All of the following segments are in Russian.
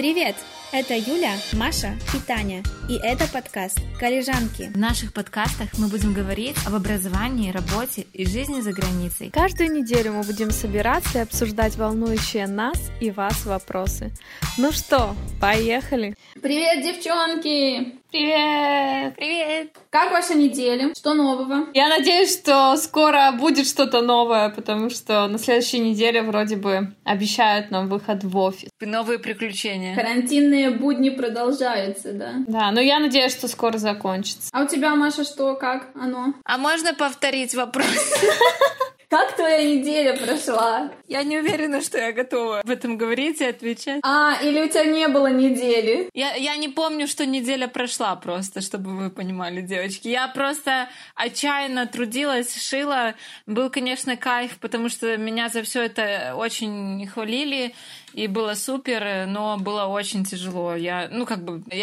Привет! Это Юля, Маша и Таня. И это подкаст «Коллежанки». В наших подкастах мы будем говорить об образовании, работе и жизни за границей. Каждую неделю мы будем собираться и обсуждать волнующие нас и вас вопросы. Ну что, поехали! Привет, девчонки! Привет! Привет! Как ваша неделя? Что нового? Я надеюсь, что скоро будет что-то новое, потому что на следующей неделе вроде бы обещают нам выход в офис. Новые приключения. Карантинные будни продолжаются, да? Да, но я надеюсь, что скоро закончится. А у тебя, Маша, что, как оно? А можно повторить вопрос? Как твоя неделя прошла? Я не уверена, что я готова об этом говорить и отвечать. А, или у тебя не было недели? Я не помню, что неделя прошла просто, чтобы вы понимали, девочки. Я просто отчаянно трудилась, шила. Был, конечно, кайф, потому что меня за все это очень хвалили. И было супер, но было очень тяжело. Я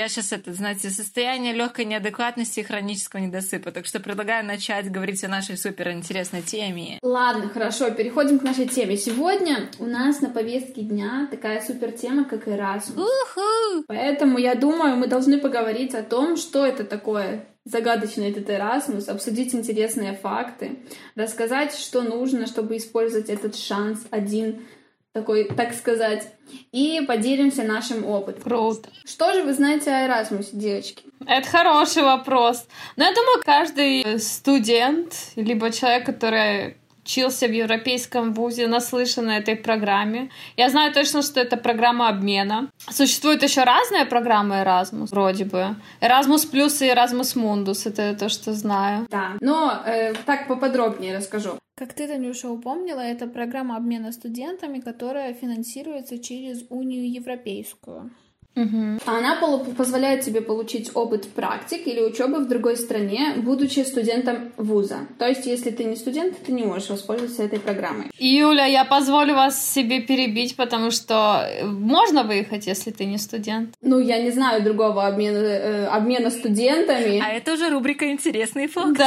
сейчас это, знаете, состояние легкой неадекватности и хронического недосыпа. Так что предлагаю начать говорить о нашей суперинтересной теме. Ладно, хорошо, переходим к нашей теме. Сегодня у нас на повестке дня такая супер тема, как Erasmus. У-ху! Поэтому, я думаю, мы должны поговорить о том, что это такое. Загадочный этот Erasmus, обсудить интересные факты, рассказать, что нужно, чтобы использовать этот шанс один такой, так сказать, и поделимся нашим опытом. Круто. Что же вы знаете о Erasmus, девочки? Это хороший вопрос. Но я думаю, каждый студент, либо человек, который учился в европейском вузе, наслышан на этой программе. Я знаю точно, что это программа обмена. Существуют еще разные программы Erasmus, вроде бы. Erasmus Plus и Erasmus Mundus, это то, что знаю. Да, но так поподробнее расскажу. Как ты, Танюша, упомнила, это программа обмена студентами, которая финансируется через Унию Европейскую. Угу. Она позволяет тебе получить опыт практик или учебы в другой стране, будучи студентом вуза. То есть, если ты не студент, ты не можешь воспользоваться этой программой. Юля, я позволю вас себе перебить, потому что можно выехать, если ты не студент? Ну, я не знаю другого обмена студентами. А это уже рубрика «Интересные факты».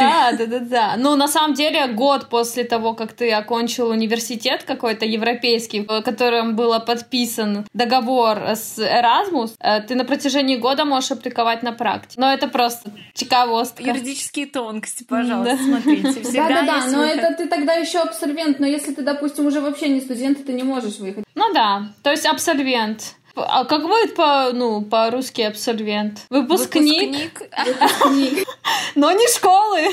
Да. Ну, на самом деле, год после того, как ты окончил университет какой-то европейский, в котором был подписан договор с Erasmus, ты на протяжении года можешь аппликовать на практику. Но это просто чековостка. Юридические тонкости, пожалуйста, смотрите. Да, но это ты тогда еще абсолвент, но если ты, допустим, уже вообще не студент, ты не можешь выехать. Ну да, то есть абсолвент. А как будет по-русски абсолвент? Выпускник. Но не школы.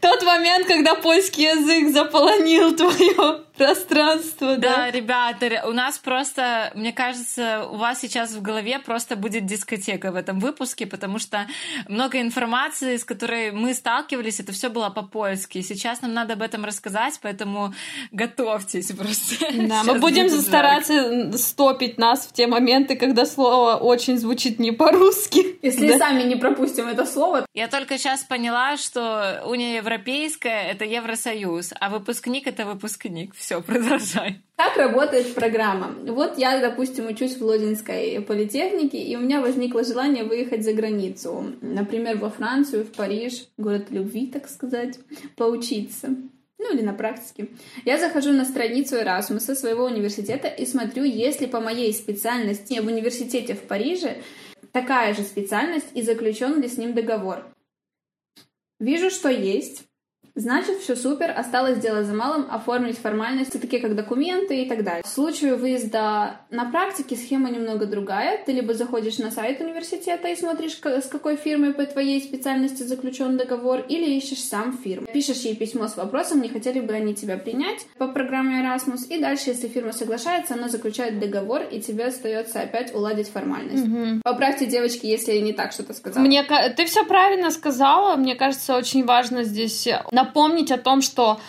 Тот момент, когда польский язык заполонил твое пространство, да? Да, ребята, у нас просто, мне кажется, у вас сейчас в голове просто будет дискотека в этом выпуске, потому что много информации, с которой мы сталкивались, это все было по-польски. Сейчас нам надо об этом рассказать, поэтому готовьтесь просто. Да, мы будем стараться стопить нас в те моменты, когда слово очень звучит не по-русски. Если сами не пропустим это слово. Я только сейчас поняла, что Уния Европейская — это Евросоюз, а выпускник — это выпускник. Все, продолжай. Как работает программа? Вот я, допустим, учусь в Лодинской политехнике, и у меня возникло желание выехать за границу. Например, во Францию, в Париж, город любви, так сказать, поучиться. Ну, или на практике. Я захожу на страницу Erasmus'а своего университета и смотрю, есть ли по моей специальности в университете в Париже такая же специальность и заключен ли с ним договор. Вижу, что есть. Значит, все супер. Осталось дело за малым — оформить формальности, такие как документы и так далее. В случае выезда на практике схема немного другая. Ты либо заходишь на сайт университета и смотришь, с какой фирмой по твоей специальности заключен договор, или ищешь сам фирму. Пишешь ей письмо с вопросом, не хотели бы они тебя принять по программе Erasmus. И дальше, если фирма соглашается, она заключает договор, и тебе остается опять уладить формальность. Угу. Поправьте, девочки, если я не так что-то сказала. Ты все правильно сказала. Мне кажется, очень важно здесь напомнить о том, что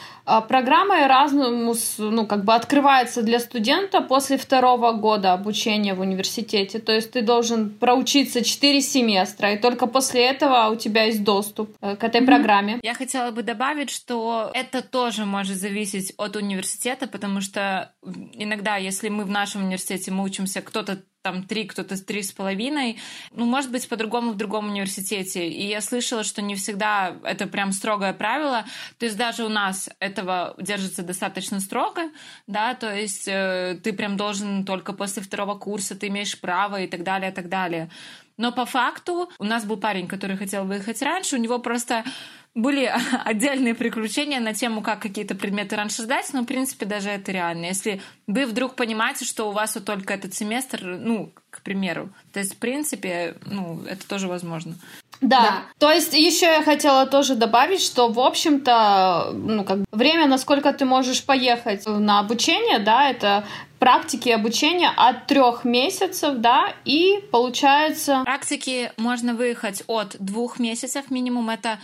программа Erasmus, открывается для студента после второго года обучения в университете. То есть ты должен проучиться 4 семестра, и только после этого у тебя есть доступ к этой программе. Я хотела бы добавить, что это тоже может зависеть от университета, потому что иногда, если мы в нашем университете мы учимся, кто-то там 3, кто-то 3,5, ну, может быть, по-другому в другом университете. И я слышала, что не всегда это прям строгое правило, то есть даже у нас этого держится достаточно строго, да, то есть ты прям должен только после второго курса, ты имеешь право и так далее, и так далее. Но по факту у нас был парень, который хотел выехать раньше, у него просто были отдельные приключения на тему, как какие-то предметы раньше сдать, но, в принципе, даже это реально. Если вы вдруг понимаете, что у вас вот только этот семестр, ну, к примеру, то есть, в принципе, ну, это тоже возможно. Да, то есть еще я хотела тоже добавить, что, в общем-то, ну, как время, насколько ты можешь поехать на обучение, да, это практики обучения от 3 месяцев, да, и получается... Практики можно выехать от 2 месяцев минимум, это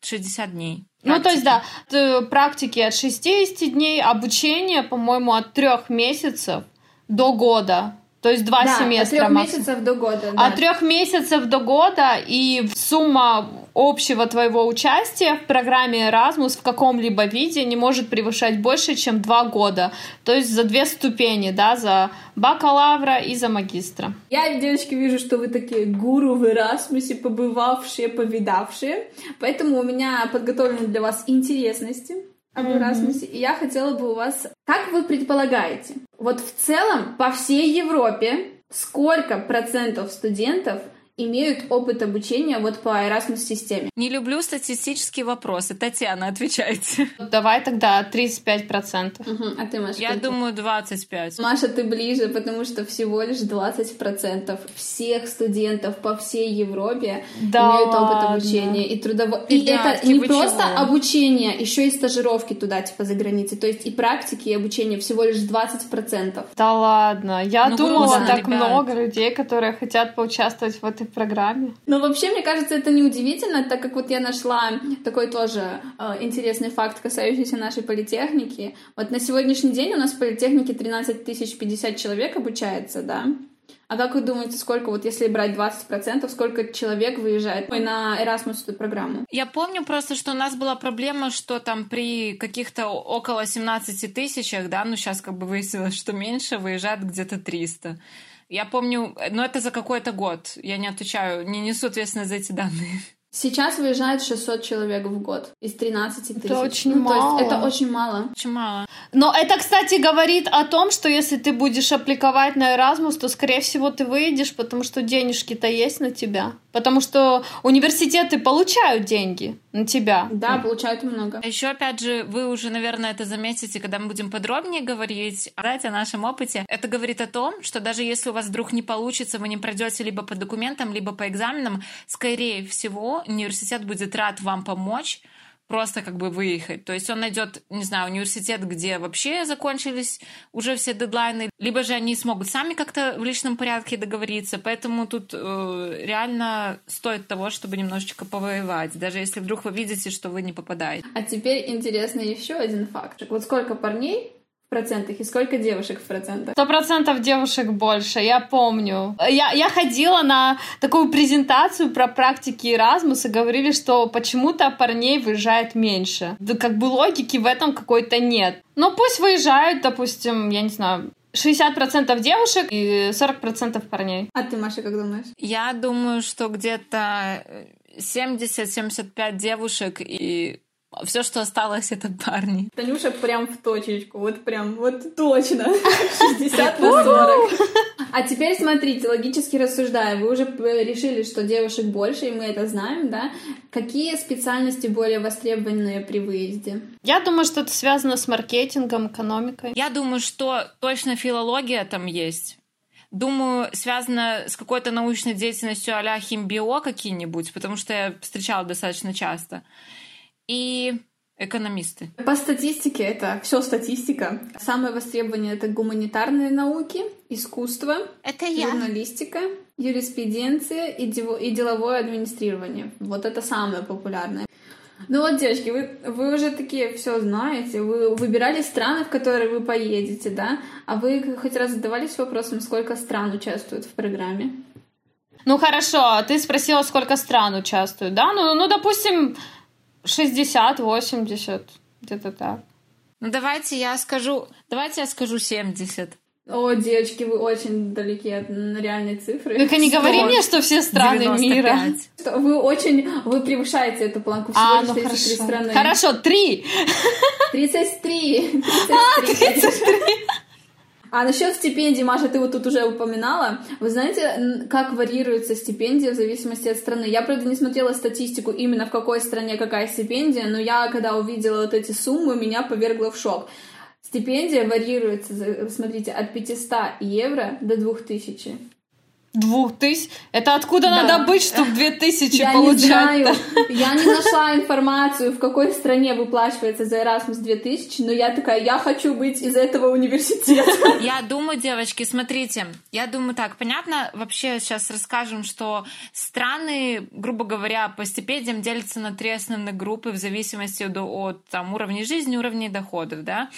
60 дней. Практики. Ну, то есть, да, практики от 60 дней, обучение, по-моему, от 3 месяцев до года. То есть 2 семестра. От 3 месяцев до года, и сумма общего твоего участия в программе Erasmus в каком-либо виде не может превышать больше, чем 2 года. То есть за 2 ступени, да, за бакалавра и за магистра. Я, девочки, вижу, что вы такие гуру в Erasmus'е, побывавшие, повидавшие. Поэтому у меня подготовлены для вас интересности об Erasmus'е. И я хотела бы у вас... Как вы предполагаете, вот в целом по всей Европе сколько процентов студентов имеют опыт обучения вот по Erasmus-системе? Не люблю статистические вопросы. Татьяна, отвечайте. Давай тогда 35%. А ты, Маша? Я думаю, 25%. Маша, ты ближе, потому что всего лишь 20% всех студентов по всей Европе имеют опыт обучения и трудового. И это не просто обучение, еще и стажировки туда, типа, за границей. То есть и практики, и обучение всего лишь 20%. Да ладно, я думала, так много людей, которые хотят поучаствовать в этой программе. Но вообще, мне кажется, это неудивительно, так как вот я нашла такой тоже интересный факт, касающийся нашей политехники. Вот на сегодняшний день у нас в политехнике 13 050 человек обучается, да? А как вы думаете, сколько, вот если брать 20%, сколько человек выезжает на Erasmus программу? Я помню просто, что у нас была проблема, что там при каких-то около 17 000, да, ну сейчас как бы выяснилось, что меньше, выезжает где-то 300. Я помню, но это за какой-то год. Я не отвечаю, не несу ответственность за эти данные. Сейчас выезжает 600 человек в год из 13 000. Это очень мало. То есть это очень мало. Очень мало. Но это, кстати, говорит о том, что если ты будешь аппликовать на Erasmus, то, скорее всего, ты выйдешь, потому что денежки-то есть на тебя. Потому что университеты получают деньги на тебя. Да, получают много. А еще, опять же, вы уже, наверное, это заметите, когда мы будем подробнее говорить о нашем опыте. Это говорит о том, что даже если у вас вдруг не получится, вы не пройдете либо по документам, либо по экзаменам, скорее всего, университет будет рад вам помочь просто как бы выехать. То есть он найдет, не знаю, университет, где вообще закончились уже все дедлайны, либо же они смогут сами как-то в личном порядке договориться. Поэтому тут реально стоит того, чтобы немножечко повоевать, даже если вдруг вы видите, что вы не попадаете. А теперь интересный еще один факт. Вот сколько парней в процентах и сколько девушек в процентах? 100% девушек больше, я помню. Я ходила на такую презентацию про практики Erasmus, и говорили, что почему-то парней выезжает меньше. Да как бы логики в этом какой-то нет. Но пусть выезжают, допустим, я не знаю, 60% девушек и 40% парней. А ты, Маша, как думаешь? Я думаю, что где-то 70-75 девушек и... Все, что осталось, это парни. Танюша прям в точечку, вот прям, вот точно. 60-40. А теперь смотрите, логически рассуждая, вы уже решили, что девушек больше, и мы это знаем, да? Какие специальности более востребованные при выезде? Я думаю, что это связано с маркетингом, экономикой. Я думаю, что точно филология там есть. Думаю, связано с какой-то научной деятельностью а-ля химбио какие-нибудь, потому что я встречала достаточно часто. И экономисты. По статистике, это все статистика. Самое востребование — это гуманитарные науки, искусство, это журналистика, юриспруденция и деловое администрирование. Вот это самое популярное. Ну вот, девочки, вы уже такие все знаете, вы выбирали страны, в которые вы поедете, да? А вы хоть раз задавались вопросом, сколько стран участвует в программе? Ну хорошо, ты спросила, сколько стран участвует, да? Ну допустим... 60-80, где-то так. Ну, давайте я скажу 70. О, девочки, вы очень далеки от реальной цифры. Только не говори мне, что все страны 95. Мира. Что вы превышаете эту планку. Всего лишь 33 страны. Хорошо, 3! 33! 33! А насчет стипендий, Маша, ты вот тут уже упоминала. Вы знаете, как варьируется стипендия в зависимости от страны? Я, правда, не смотрела статистику именно в какой стране какая стипендия, но я, когда увидела вот эти суммы, меня повергло в шок. Стипендия варьируется, смотрите, от 500 евро до 2000. 2000? Это откуда надо быть, чтобы 2000 получать? Я не знаю. Я не нашла информацию, в какой стране выплачивается за Erasmus 2000, но я такая, я хочу быть из этого университета. Я думаю, девочки, смотрите, я думаю так, понятно, вообще сейчас расскажем, что страны, грубо говоря, по стипендиям делятся на три основных группы в зависимости от там, уровня жизни, уровня доходов, да?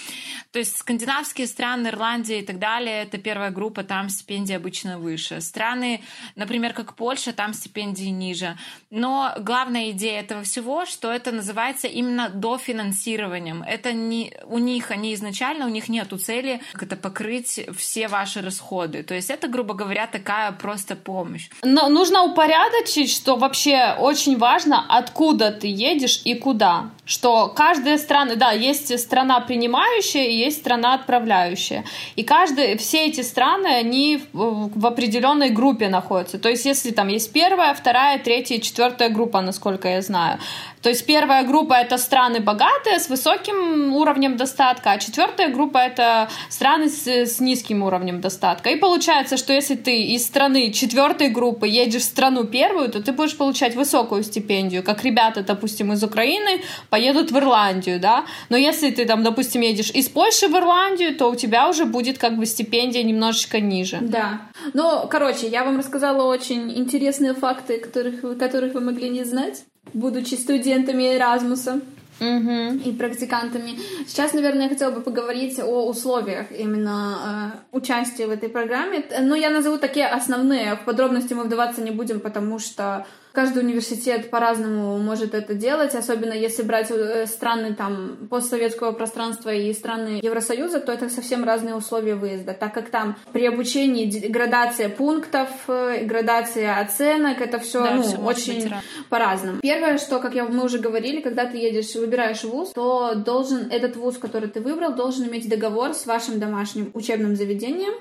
То есть скандинавские страны, Ирландия и так далее, это первая группа, там стипендии обычно выше. Страны, например, как Польша, там стипендии ниже. Но главная идея этого всего, что это называется именно дофинансированием. Это не у них, они изначально, у них нету цели как-то покрыть все ваши расходы. То есть это, грубо говоря, такая просто помощь. Но нужно упорядочить, что вообще очень важно, откуда ты едешь и куда. Что каждая страна, да, есть страна принимающая и есть страна отправляющая. И все эти страны, они в определенной группе находятся. То есть, если там есть первая, вторая, третья и четвертая группа, насколько я знаю. То есть, первая группа — это страны богатые с высоким уровнем достатка, а четвертая группа — это страны с низким уровнем достатка. И получается, что если ты из страны четвертой группы едешь в страну первую, то ты будешь получать высокую стипендию, как ребята, допустим, из Украины поедут в Ирландию, да. Но если ты там, допустим, едешь из Польши в Ирландию, то у тебя уже будет как бы стипендия немножечко ниже. Да. Ну, короче, я вам рассказала очень интересные факты, которых вы могли не знать, будучи студентами Erasmus'а. И практикантами. Сейчас, наверное, я хотела бы поговорить о условиях именно участия в этой программе. Но я назову такие основные. В подробности мы вдаваться не будем, потому что каждый университет по-разному может это делать, особенно если брать страны там постсоветского пространства и страны Евросоюза, то это совсем разные условия выезда, так как там при обучении градация пунктов, градация оценок, это все, да, все очень по-разному. Первое, что, как мы уже говорили, когда ты едешь, выбираешь вуз, то должен этот вуз, который ты выбрал, должен иметь договор с вашим домашним учебным заведением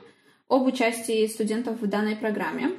об участии студентов в данной программе.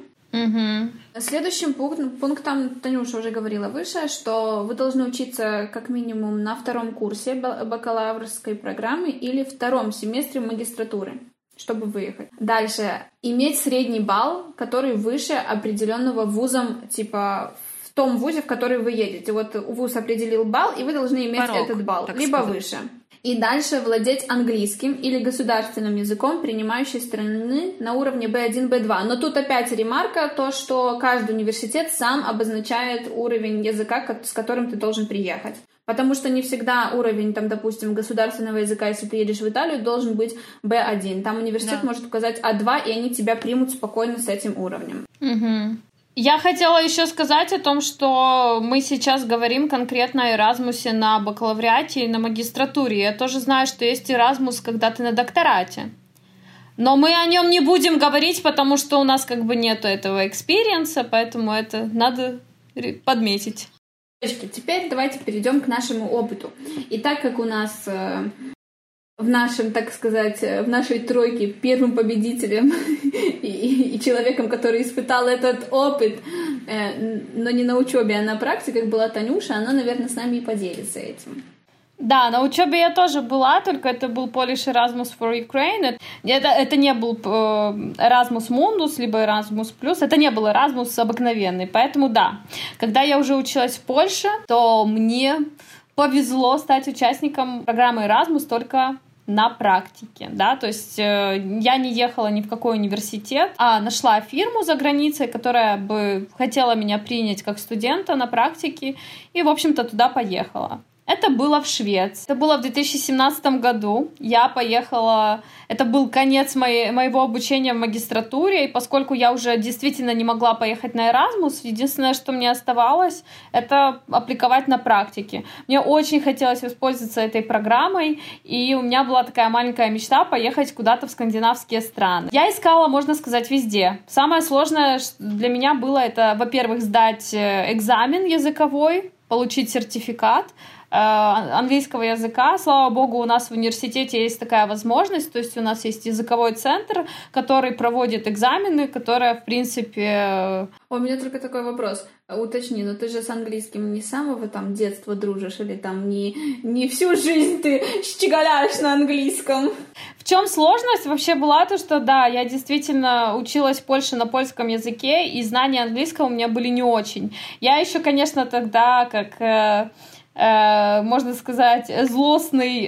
Следующим пунктом, Танюша уже говорила выше, что вы должны учиться как минимум на втором курсе бакалаврской программы или втором семестре магистратуры, чтобы выехать. Дальше. Иметь средний балл, который выше определенного вузом, типа в том вузе, в который вы едете. Вот вуз определил балл, и вы должны иметь этот балл, либо выше. И дальше владеть английским или государственным языком принимающей страны на уровне B1, B2. Но тут опять ремарка, то, что каждый университет сам обозначает уровень языка, с которым ты должен приехать. Потому что не всегда уровень, там, допустим, государственного языка, если ты едешь в Италию, должен быть B1. Там университет может указать А2, и они тебя примут спокойно с этим уровнем. Я хотела еще сказать о том, что мы сейчас говорим конкретно о Erasmus'е на бакалавриате и на магистратуре. Я тоже знаю, что есть Erasmus, когда ты на докторате. Но мы о нем не будем говорить, потому что у нас как бы нету этого экспириенса, поэтому это надо подметить. Теперь давайте перейдем к нашему опыту. И так как у нас в нашем, так сказать, в нашей тройке первым победителем и человеком, который испытал этот опыт, но не на учебе, а на практиках была Танюша, она, наверное, с нами и поделится этим. Да, на учебе я тоже была, только это был Polish Erasmus for Ukraine. Это не был Erasmus Mundus, либо Erasmus Plus. Это не был Erasmus обыкновенный. Поэтому да, когда я уже училась в Польше, то мне повезло стать участником программы Erasmus только на практике, да, то есть я не ехала ни в какой университет, а нашла фирму за границей, которая бы хотела меня принять как студента на практике, и, в общем-то, туда поехала. Это было в Швеции. Это было в 2017 году. Я поехала... Это был конец моего обучения в магистратуре, и поскольку я уже действительно не могла поехать на Erasmus, единственное, что мне оставалось, это аппликовать на практике. Мне очень хотелось воспользоваться этой программой, и у меня была такая маленькая мечта поехать куда-то в скандинавские страны. Я искала, можно сказать, везде. Самое сложное для меня было это, во-первых, сдать экзамен языковой, получить сертификат английского языка. Слава богу, у нас в университете есть такая возможность, то есть у нас есть языковой центр, который проводит экзамены, которые, в принципе... У меня только такой вопрос. Уточни, но ты же с английским не с самого там детства дружишь, или там не всю жизнь ты щеголяешь на английском? В чем сложность вообще была то, что да, я действительно училась в Польше на польском языке, и знания английского у меня были не очень. Я еще, конечно, тогда как... можно сказать, злостный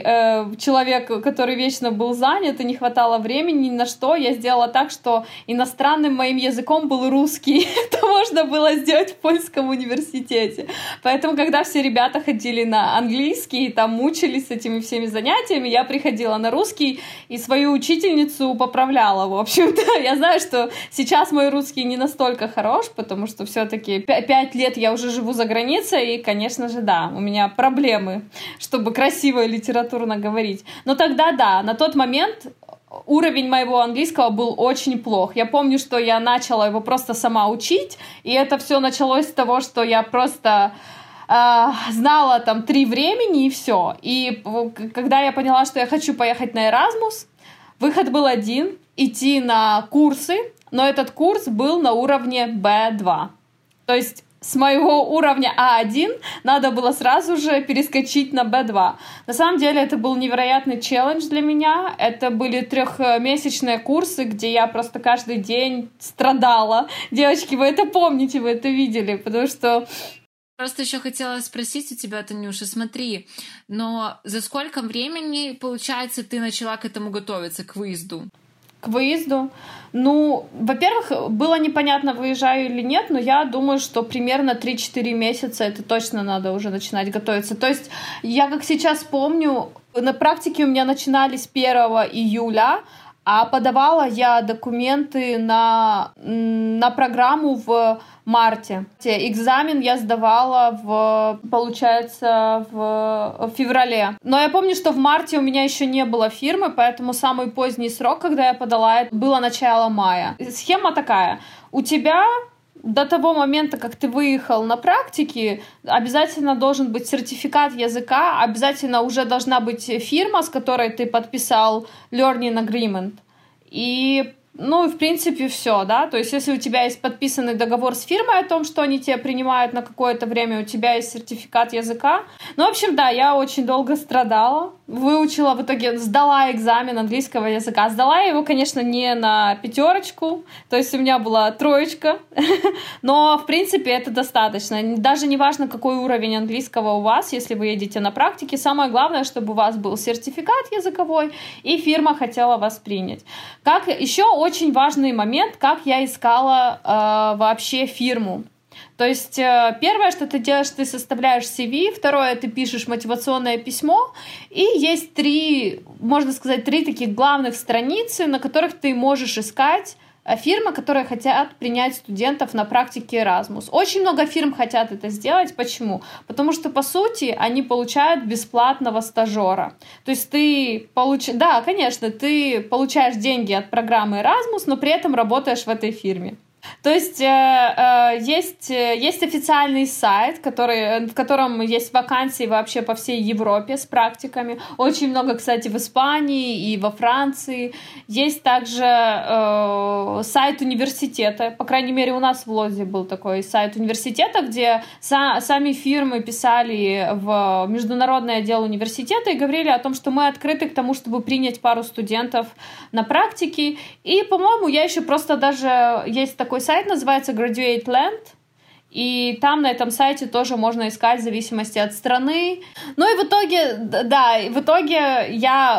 человек, который вечно был занят и не хватало времени ни на что. Я сделала так, что иностранным моим языком был русский. Это можно было сделать в польском университете. Поэтому, когда все ребята ходили на английский и там мучились с этими всеми занятиями, я приходила на русский и свою учительницу поправляла. В общем-то, я знаю, что сейчас мой русский не настолько хорош, потому что все-таки 5 лет я уже живу за границей, и, конечно же, да, у меня проблемы, чтобы красиво и литературно говорить. Но тогда, да, на тот момент уровень моего английского был очень плох. Я помню, что я начала его просто сама учить, и это все началось с того, что я просто... знала там 3 времени, и все. И когда я поняла, что я хочу поехать на Erasmus, выход был один — идти на курсы, но этот курс был на уровне B2. То есть с моего уровня А1 надо было сразу же перескочить на Б2. На самом деле это был невероятный челлендж для меня. Это были 3-месячные курсы, где я просто каждый день страдала. Девочки, вы это помните, вы это видели, потому что... Просто еще хотела спросить у тебя, Танюша, смотри, но за сколько времени, получается, ты начала к этому готовиться, к выезду? К выезду? Ну, во-первых, было непонятно, выезжаю или нет, но я думаю, что примерно 3-4 месяца это точно надо уже начинать готовиться. То есть я, как сейчас помню, на практике у меня начинались 1 июля, а подавала я документы на программу в марте. Экзамен я сдавала, в феврале. Но я помню, что в марте у меня еще не было фирмы, поэтому самый поздний срок, когда я подала, было начало мая. Схема такая. У тебя... До того момента, как ты выехал на практике, обязательно должен быть сертификат языка, обязательно уже должна быть фирма, с которой ты подписал learning agreement. И, ну, в принципе, все, да. То есть, если у тебя есть подписанный договор с фирмой о том, что они тебя принимают на какое-то время, у тебя есть сертификат языка. Ну, в общем, да, я очень долго страдала. Выучила в итоге, сдала экзамен английского языка. Сдала я его, конечно, не на 5, то есть у меня была 3, но, в принципе, это достаточно. Даже не важно, какой уровень английского у вас, если вы едете на практике, самое главное, чтобы у вас был сертификат языковой, и фирма хотела вас принять. Как еще очень важный момент, как я искала вообще фирму. То есть первое, что ты делаешь, ты составляешь CV, второе, ты пишешь мотивационное письмо, и есть 3, можно сказать, 3 таких главных страницы, на которых ты можешь искать фирмы, которые хотят принять студентов на практике Erasmus. Очень много фирм хотят это сделать. Почему? Потому что, по сути, они получают бесплатного стажера. То есть ты получаешь... Да, конечно, ты получаешь деньги от программы Erasmus, но при этом работаешь в этой фирме. То есть есть официальный сайт, в котором есть вакансии вообще по всей Европе с практиками. Очень много, кстати, в Испании и во Франции. Есть также сайт университета. По крайней мере, у нас в Лодзе был такой сайт университета, где сами фирмы писали в международный отдел университета и говорили о том, что мы открыты к тому, чтобы принять пару студентов на практике. И, по-моему, я еще просто даже... Есть такой сайт, называется Graduate Land, и там на этом сайте тоже можно искать в зависимости от страны. Ну и в итоге, да,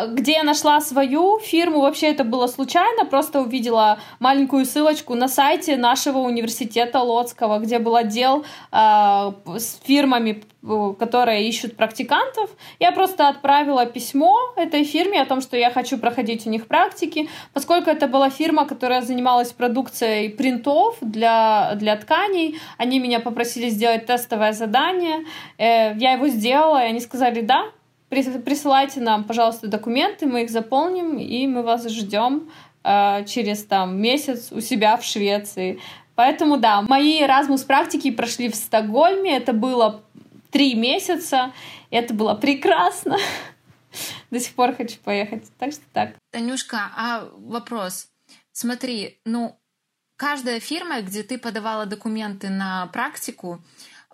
где я нашла свою фирму, вообще это было случайно, просто увидела маленькую ссылочку на сайте нашего университета Лодского, где был отдел с фирмами которые ищут практикантов. Я просто отправила письмо этой фирме о том, что я хочу проходить у них практики, поскольку это была фирма, которая занималась продукцией принтов для тканей. Они меня попросили сделать тестовое задание. Я его сделала, и они сказали: да, присылайте нам, пожалуйста, документы, мы их заполним, и мы вас ждем через месяц у себя в Швеции. Поэтому да, мои Erasmus практики прошли в Стокгольме. Это было 3 месяца. Это было прекрасно. До сих пор хочу поехать. Так что так. Танюшка, а вопрос. Смотри, каждая фирма, где ты подавала документы на практику,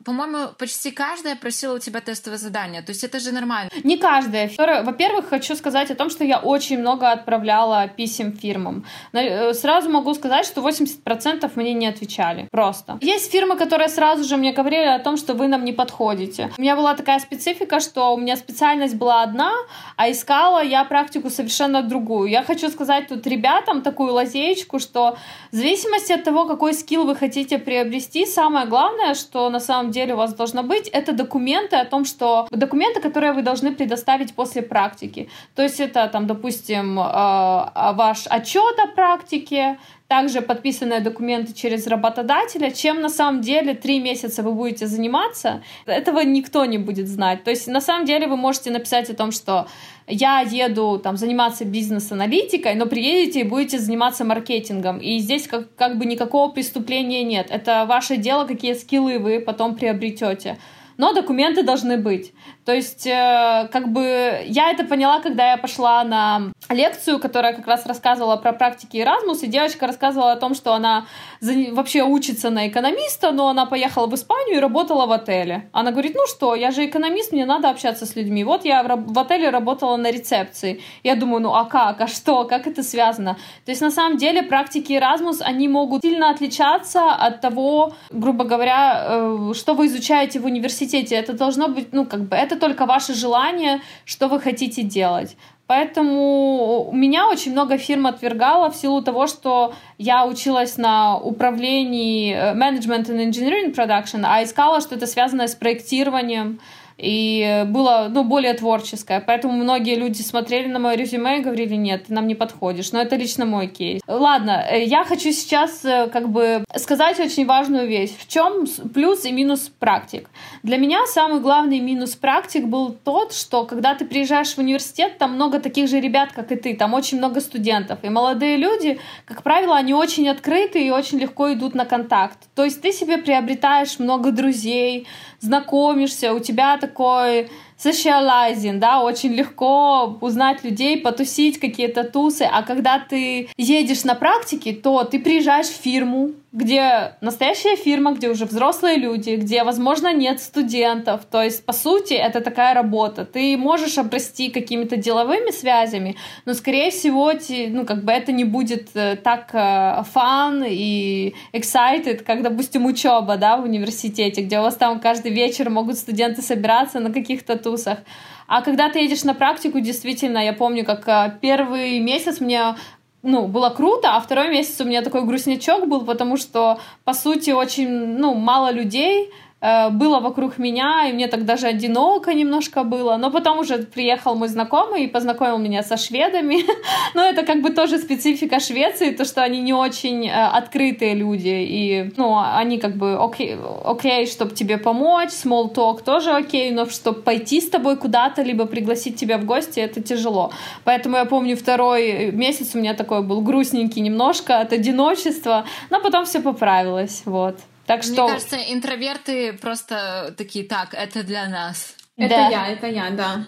по-моему, почти каждая просила у тебя тестовое задание. То есть это же нормально. Не каждая. Во-первых, хочу сказать о том, что я очень много отправляла писем фирмам. Сразу могу сказать, что 80% мне не отвечали. Просто. Есть фирмы, которые сразу же мне говорили о том, что вы нам не подходите. У меня была такая специфика, что у меня специальность была одна, а искала я практику совершенно другую. Я хочу сказать тут ребятам такую лазеечку, что в зависимости от того, какой скилл вы хотите приобрести, самое главное, что на самом деле у вас должно быть, это документы о том, что документы, которые вы должны предоставить после практики. То есть это, допустим, ваш отчет о практике, также подписанные документы через работодателя, чем на самом деле 3 месяца вы будете заниматься, этого никто не будет знать. То есть на самом деле вы можете написать о том, что я еду заниматься бизнес-аналитикой, но приедете и будете заниматься маркетингом. И здесь как бы никакого преступления нет. Это ваше дело, какие скиллы вы потом приобретете. Но документы должны быть. То есть, я это поняла, когда я пошла на лекцию, которая как раз рассказывала про практики Erasmus, и девочка рассказывала о том, что она вообще учится на экономиста, но она поехала в Испанию и работала в отеле. Она говорит: я же экономист, мне надо общаться с людьми. Вот я в отеле работала на рецепции. Я думаю, как это связано? То есть, на самом деле, практики Erasmus, они могут сильно отличаться от того, грубо говоря, что вы изучаете в университете. Это должно быть, это только ваше желание, что вы хотите делать. Поэтому меня очень много фирм отвергало в силу того, что я училась на управлении Management and Engineering Production, а искала что-то связанное с проектированием и было более творческое. Поэтому многие люди смотрели на мое резюме и говорили: нет, ты нам не подходишь. Но это лично мой кейс. Ладно, я хочу сейчас сказать очень важную вещь. В чем плюс и минус практик? Для меня самый главный минус практик был тот, что когда ты приезжаешь в университет, там много таких же ребят, как и ты, там очень много студентов. И молодые люди, как правило, они очень открыты и очень легко идут на контакт. То есть ты себе приобретаешь много друзей, знакомишься, у тебя такой socializing, очень легко узнать людей, потусить какие-то тусы, а когда ты едешь на практики, то ты приезжаешь в фирму, где настоящая фирма, где уже взрослые люди, где, возможно, нет студентов, то есть, по сути, это такая работа, ты можешь обрасти какими-то деловыми связями, но, скорее всего, это не будет так fun и excited, как, допустим, учеба, в университете, где у вас каждый вечер могут студенты собираться на каких-то тусах. А когда ты едешь на практику, действительно, я помню, как первый месяц мне было круто, а второй месяц у меня такой грустнячок был, потому что, по сути, очень мало людей было вокруг меня, и мне так даже одиноко немножко было. Но потом уже приехал мой знакомый и познакомил меня со шведами. Но это тоже специфика Швеции, то, что они не очень открытые люди. И, они окей, чтобы тебе помочь, small talk тоже окей, но чтобы пойти с тобой куда-то, либо пригласить тебя в гости, это тяжело. Поэтому я помню, второй месяц у меня такой был грустненький немножко от одиночества, но потом все поправилось, Так что... Мне кажется, интроверты просто такие: так, это для нас. Это я.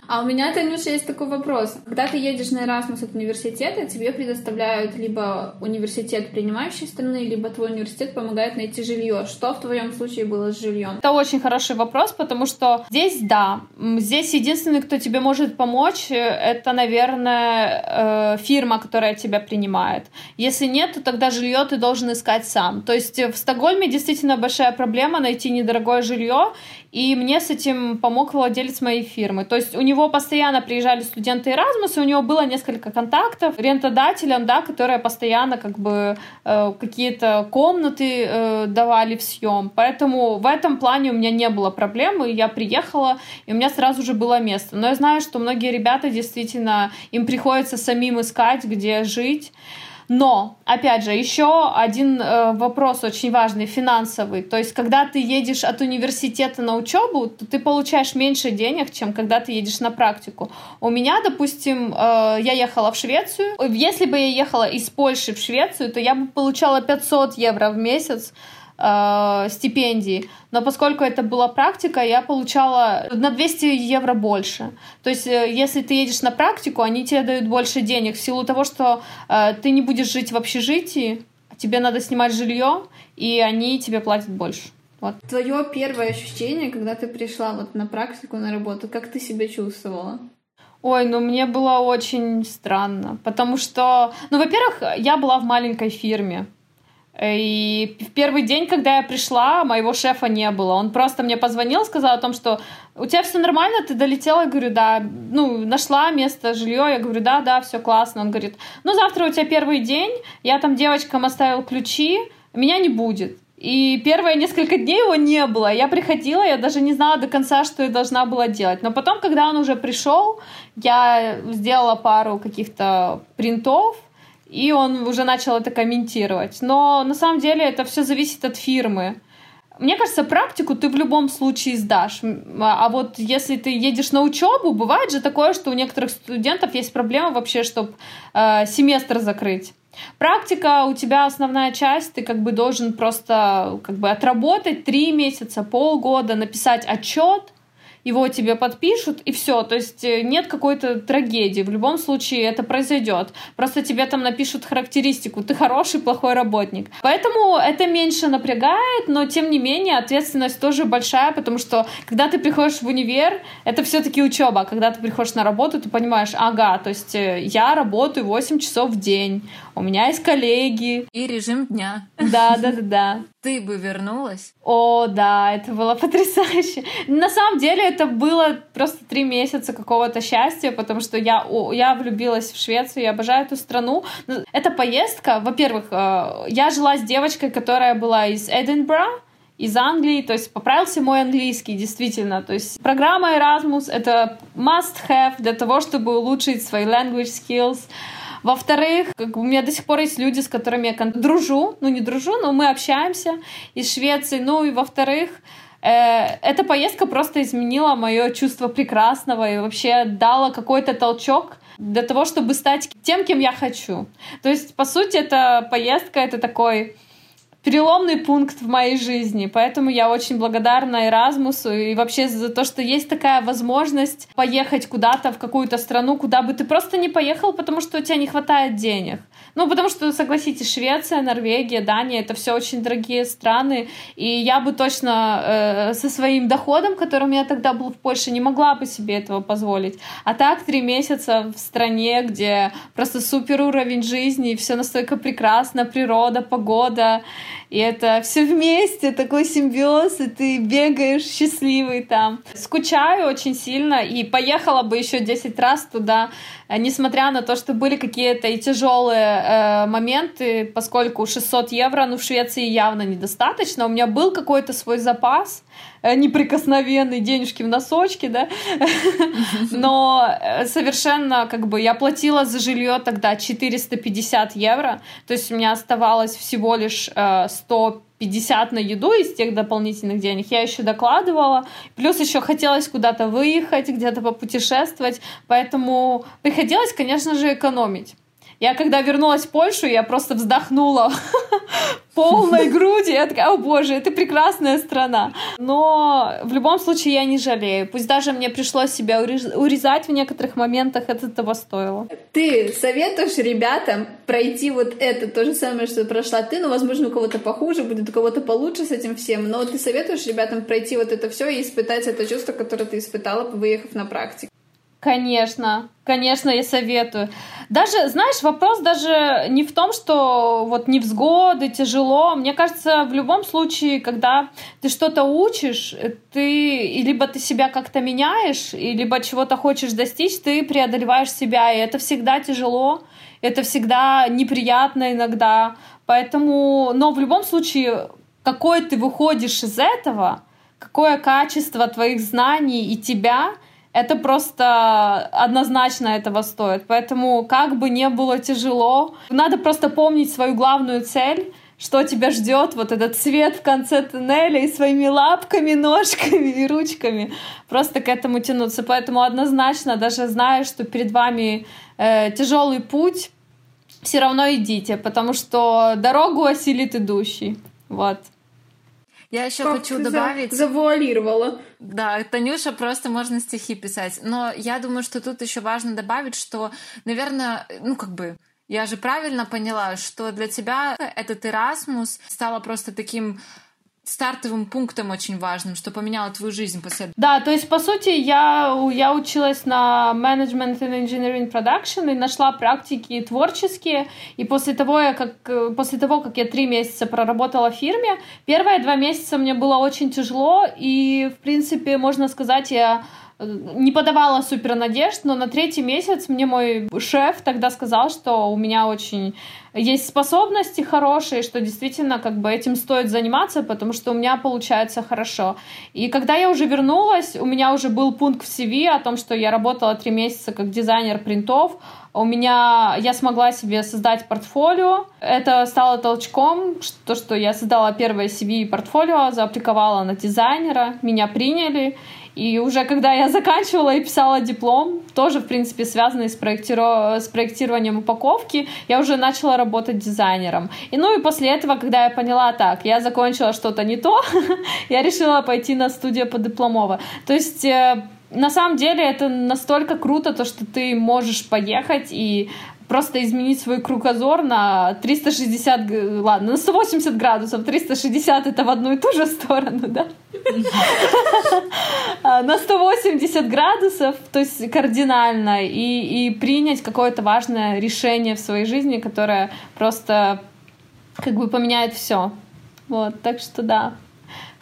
А у меня, Танюша, есть такой вопрос. Когда ты едешь на Erasmus от университета, тебе предоставляют либо университет принимающей страны, либо твой университет помогает найти жилье. Что в твоем случае было с жильем? Это очень хороший вопрос, потому что здесь единственный, кто тебе может помочь, это, наверное, фирма, которая тебя принимает. Если нет, то тогда жилье ты должен искать сам. То есть в Стокгольме действительно большая проблема найти недорогое жилье, И мне с этим помог владелец моей фирмы. То есть у него постоянно приезжали студенты Erasmus, у него было несколько контактов арендодателям, да, которые постоянно как бы какие-то комнаты давали в съем. Поэтому в этом плане у меня не было проблем, и я приехала, и у меня сразу же было место. Но я знаю, что многие ребята действительно, им приходится самим искать, где жить. Но, опять же, еще один вопрос очень важный, финансовый. То есть, когда ты едешь от университета на учебу, то ты получаешь меньше денег, чем когда ты едешь на практику. У меня, допустим, я ехала в Швецию. Если бы я ехала из Польши в Швецию, то я бы получала 500 евро в месяц стипендии. Но поскольку это была практика, я получала на 200 евро больше. То есть, если ты едешь на практику, они тебе дают больше денег в силу того, что ты не будешь жить в общежитии, тебе надо снимать жилье, и они тебе платят больше. Вот. Твое первое ощущение, когда ты пришла вот на практику, на работу, как ты себя чувствовала? Ой, ну мне было очень странно, потому что, ну, во-первых, я была в маленькой фирме. И в первый день, когда я пришла, моего шефа не было. Он просто мне позвонил, сказал о том, что у тебя все нормально, ты долетела? Я говорю, да. Ну, нашла место, жилье? Я говорю, да, да, все классно. Он говорит, ну, завтра у тебя первый день, я там девочкам оставил ключи, меня не будет. И первые несколько дней его не было. Я приходила, я даже не знала до конца, что я должна была делать. Но потом, когда он уже пришел, я сделала пару каких-то принтов, и он уже начал это комментировать. Но на самом деле это все зависит от фирмы. Мне кажется, практику ты в любом случае сдашь. А вот если ты едешь на учебу, бывает же такое, что у некоторых студентов есть проблема вообще, чтобы семестр закрыть. Практика у тебя основная часть, ты как бы должен просто как бы отработать 3 месяца, полгода, написать отчет. Его тебе подпишут, и все. То есть нет какой-то трагедии. В любом случае это произойдет. Просто тебе там напишут характеристику. Ты хороший, плохой работник. Поэтому это меньше напрягает, но тем не менее ответственность тоже большая, потому что когда ты приходишь в универ, это все-таки учеба. Когда ты приходишь на работу, ты понимаешь, ага, то есть я работаю 8 часов в день, у меня есть коллеги. И режим дня. Да. Ты бы вернулась? О, да, это было потрясающе. На самом деле это было просто 3 месяца какого-то счастья, потому что я влюбилась в Швецию, я обожаю эту страну. Эта поездка, во-первых, я жила с девочкой, которая была из Эдинбурга, из Англии, то есть поправился мой английский, действительно. То есть программа Erasmus — это must-have для того, чтобы улучшить свои language skills. Во-вторых, у меня до сих пор есть люди, с которыми я дружу, ну не дружу, но мы общаемся из Швеции. Ну и во-вторых, эта поездка просто изменила мое чувство прекрасного и вообще дала какой-то толчок для того, чтобы стать тем, кем я хочу. То есть, по сути, эта поездка — это такой переломный пункт в моей жизни, поэтому я очень благодарна Эразмусу и вообще за то, что есть такая возможность поехать куда-то в какую-то страну, куда бы ты просто не поехал, потому что у тебя не хватает денег. Ну, потому что, согласитесь, Швеция, Норвегия, Дания — это все очень дорогие страны, и я бы точно со своим доходом, который у меня тогда был в Польше, не могла бы себе этого позволить. А так 3 месяца в стране, где просто супер уровень жизни, все настолько прекрасно, природа, погода. И это все вместе, такой симбиоз, и ты бегаешь счастливый там. Скучаю очень сильно, и поехала бы еще 10 раз туда, несмотря на то, что были какие-то и тяжелые моменты, поскольку 600 евро, ну, в Швеции явно недостаточно. У меня был какой-то свой запас, неприкосновенный, денежки в носочке, да, но совершенно, как бы, я платила за жилье тогда 450 евро, то есть у меня оставалось всего лишь 150 на еду из тех дополнительных денег. Я еще докладывала, плюс еще хотелось куда-то выехать, где-то попутешествовать, поэтому приходилось, конечно же, экономить. Я когда вернулась в Польшу, я просто вздохнула полной грудью. Я такая, о боже, это прекрасная страна. Но в любом случае я не жалею. Пусть даже мне пришлось себя урезать в некоторых моментах, это того стоило. Ты советуешь ребятам пройти вот это, то же самое, что прошла ты, но, возможно, у кого-то похуже будет, у кого-то получше с этим всем, но ты советуешь ребятам пройти вот это все и испытать это чувство, которое ты испытала, выехав на практику? Конечно, я советую. Даже, знаешь, вопрос даже не в том, что вот невзгоды, тяжело. Мне кажется, в любом случае, когда ты что-то учишь, ты либо ты себя как-то меняешь, либо чего-то хочешь достичь, ты преодолеваешь себя, и это всегда тяжело, это всегда неприятно иногда. Поэтому, но в любом случае, какой ты выходишь из этого, какое качество твоих знаний и тебя, это просто однозначно этого стоит. Поэтому как бы не было тяжело, надо просто помнить свою главную цель, что тебя ждет, вот этот свет в конце туннеля, и своими лапками, ножками и ручками просто к этому тянуться. Поэтому однозначно, даже зная, что перед вами тяжелый путь, все равно идите, потому что дорогу осилит идущий. Вот. Я еще как хочу добавить... Завуалировала. Да, Танюша, просто можно стихи писать. Но я думаю, что тут еще важно добавить, что, наверное, я же правильно поняла, что для тебя этот Erasmus стало просто таким стартовым пунктом очень важным, что поменяло твою жизнь после... Да, то есть, по сути, я училась на Management and Engineering Production и нашла практики творческие, и после того, как я 3 месяца проработала в фирме, первые 2 месяца мне было очень тяжело, и, в принципе, можно сказать, я не подавала супер надежд, но на 3-й месяц мне мой шеф тогда сказал, что у меня очень есть способности хорошие, что действительно этим стоит заниматься, потому что у меня получается хорошо. И когда я уже вернулась, у меня уже был пункт в CV о том, что я работала 3 месяца как дизайнер принтов. Я смогла себе создать портфолио. Это стало толчком, то, что я создала первое CV и портфолио, заапликовала на дизайнера, меня приняли. И уже когда я заканчивала и писала диплом, тоже, в принципе, связанный с проектированием упаковки, я уже начала работать дизайнером. И после этого, когда я поняла, я закончила что-то не то, я решила пойти на студию по дипломово. То есть... На самом деле это настолько круто, то, что ты можешь поехать и просто изменить свой кругозор на 180 градусов. 360 — это в одну и ту же сторону, да? На 180 градусов, то есть кардинально, и принять какое-то важное решение в своей жизни, которое просто поменяет все. Вот, так что да.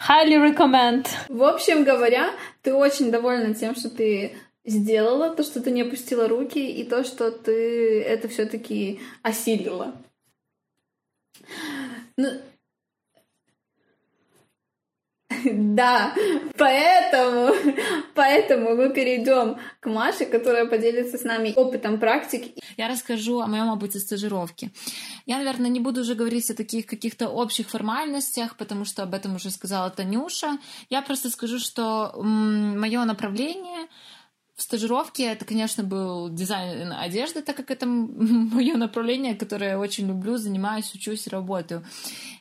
Highly recommend. В общем говоря, ты очень довольна тем, что ты сделала, то, что ты не опустила руки, и то, что ты это все-таки осилила. Да, поэтому мы перейдем к Маше, которая поделится с нами опытом практик. Я расскажу о моем опыте стажировки. Я, наверное, не буду уже говорить о таких каких-то общих формальностях, потому что об этом уже сказала Танюша. Я просто скажу, что мое направление в стажировке — это, конечно, был дизайн одежды, так как это мое направление, которое я очень люблю, занимаюсь, учусь, работаю.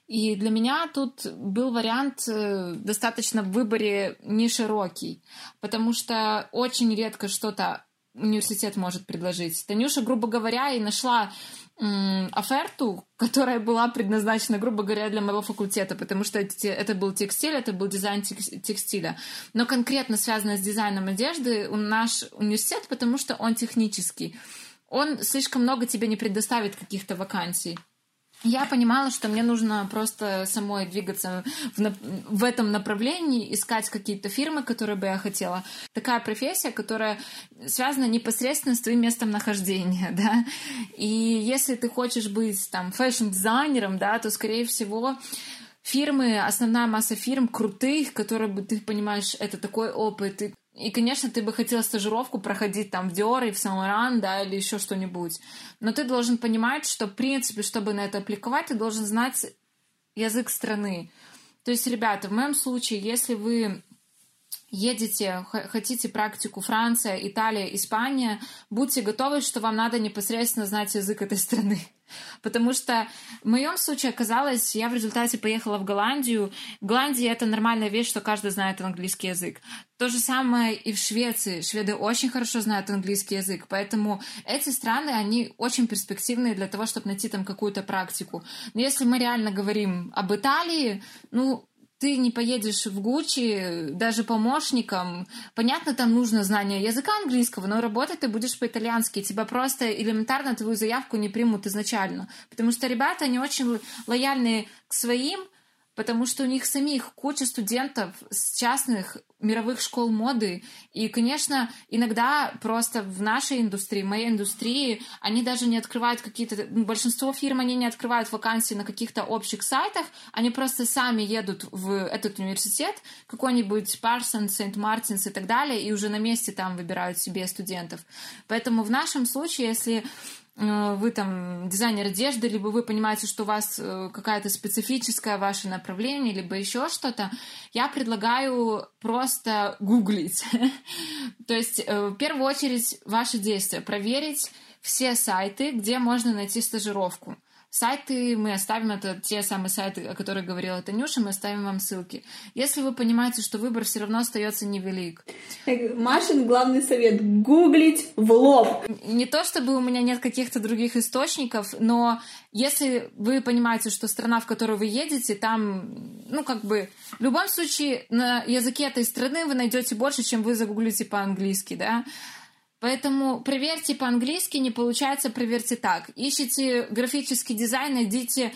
И для меня тут был вариант достаточно в выборе не широкий, потому что очень редко что-то университет может предложить. Танюша, грубо говоря, и нашла оферту, которая была предназначена, грубо говоря, для моего факультета, потому что это был текстиль, это был дизайн текстиля. Но конкретно связано с дизайном одежды наш университет, потому что он технический. Он слишком много тебе не предоставит каких-то вакансий. Я понимала, что мне нужно просто самой двигаться в этом направлении, искать какие-то фирмы, которые бы я хотела. Такая профессия, которая связана непосредственно с твоим местом нахождения, да. И если ты хочешь быть там фэшн-дизайнером, да, то, скорее всего, фирмы, основная масса фирм крутых, которые бы ты понимаешь, это такой опыт. И, конечно, ты бы хотела стажировку проходить там в Dior и в Saint Martins, да, или еще что-нибудь. Но ты должен понимать, что, в принципе, чтобы на это аппликовать, ты должен знать язык страны. То есть, ребята, в моем случае, если вы едете, хотите практику Франция, Италия, Испания, будьте готовы, что вам надо непосредственно знать язык этой страны. Потому что в моем случае оказалось, я в результате поехала в Голландию. В Голландии это нормальная вещь, что каждый знает английский язык. То же самое и в Швеции. Шведы очень хорошо знают английский язык, поэтому эти страны, они очень перспективные для того, чтобы найти там какую-то практику. Но если мы реально говорим об Италии, Ты не поедешь в Гуччи даже помощником. Понятно, там нужно знание языка английского, но работать ты будешь по-итальянски. Тебя просто элементарно твою заявку не примут изначально. Потому что ребята, они очень лояльны к своим, потому что у них самих куча студентов с частных мировых школ моды. И, конечно, иногда просто в нашей индустрии, в моей индустрии, они даже не открывают какие-то... Большинство фирм, они не открывают вакансии на каких-то общих сайтах, они просто сами едут в этот университет, какой-нибудь Parsons, Saint Martins и так далее, и уже на месте там выбирают себе студентов. Поэтому в нашем случае, если... вы там дизайнер одежды, либо вы понимаете, что у вас какая-то специфическое ваше направление, либо еще что-то, я предлагаю просто гуглить. То есть, в первую очередь, ваши действия. Проверить все сайты, где можно найти стажировку. Сайты мы оставим, это те самые сайты, о которых говорила Танюша, мы оставим вам ссылки. Если вы понимаете, что выбор все равно остается невелик. Машин главный совет — гуглить в лоб. Не то чтобы у меня нет каких-то других источников, но если вы понимаете, что страна, в которую вы едете, там, ну, как бы, в любом случае на языке этой страны вы найдете больше, чем вы загуглите по-английски, да? Поэтому проверьте по-английски, не получается, проверьте так. Ищите графический дизайн, найдите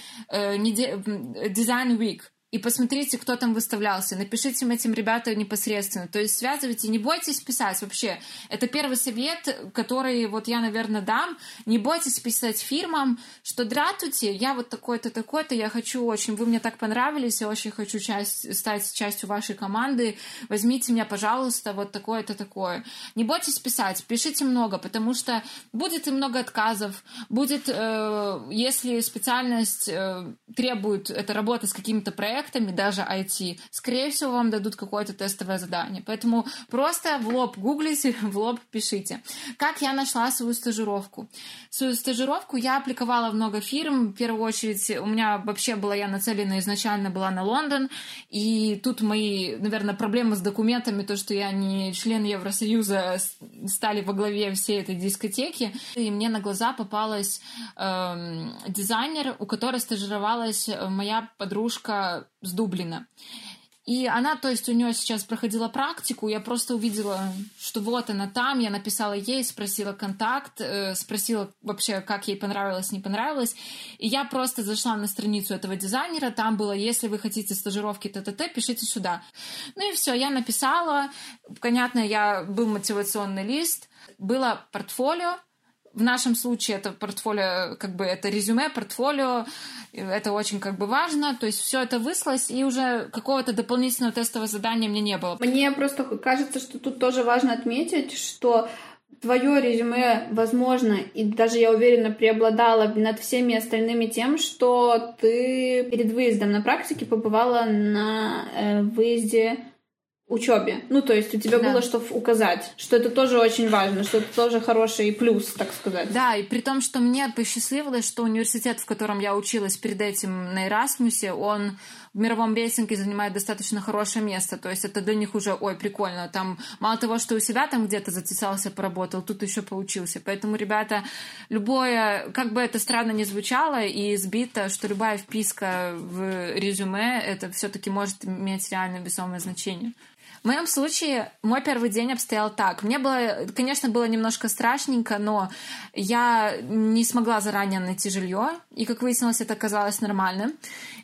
Design Week и посмотрите, кто там выставлялся. Напишите этим ребятам непосредственно. То есть связывайте, не бойтесь писать вообще. Это первый совет, который вот я, наверное, дам. Не бойтесь писать фирмам, что «Дратуйте, я вот такой-то, такой-то, я хочу очень, вы мне так понравились, я очень хочу стать частью вашей команды, возьмите меня, пожалуйста, вот такое-то, такое». Не бойтесь писать, пишите много, потому что будет и много отказов, будет, если специальность требует, это работа с какими-то проектами, даже IT, скорее всего, вам дадут какое-то тестовое задание. Поэтому просто в лоб гуглите, в лоб пишите. Как я нашла свою стажировку? Свою стажировку я аппликовала в много фирм. В первую очередь, у меня вообще была, я нацелена изначально была на Лондон, и тут мои, наверное, проблемы с документами, то, что я не член Евросоюза, стали во главе всей этой дискотеки. И мне на глаза попалась дизайнер, у которой стажировалась моя подружка с Дублина. И она, то есть у нее сейчас проходила практику, я просто увидела, что вот она там, я написала ей, спросила контакт, спросила вообще, как ей понравилось, не понравилось, и я просто зашла на страницу этого дизайнера, там было, если вы хотите стажировки т.т.т., пишите сюда. Ну и все, я написала, понятно, был мотивационный лист, было портфолио. В нашем случае это портфолио, как бы это резюме, портфолио, это очень как бы важно, то есть все это выслалось, и уже какого-то дополнительного тестового задания мне не было. Мне просто кажется, что тут тоже важно отметить, что твое резюме, возможно, и даже, я уверена, преобладало над всеми остальными тем, что ты перед выездом на практике побывала на выезде учебе. Ну, то есть у тебя было что указать, что это тоже очень важно, что это тоже хороший плюс, так сказать. Да, и при том, что мне посчастливилось, что университет, в котором я училась перед этим на Erasmus'е, он в мировом рейтинге занимает достаточно хорошее место. То есть это для них уже, ой, прикольно. Там мало того, что у себя там где-то затесался, поработал, тут еще поучился. Поэтому, ребята, любое, как бы это странно ни звучало и избито, что любая вписка в резюме, это все-таки может иметь реально весомое значение. В моем случае мой первый день обстоял так. Мне было, конечно, было немножко страшненько, но я не смогла заранее найти жилье, и, как выяснилось, это оказалось нормальным.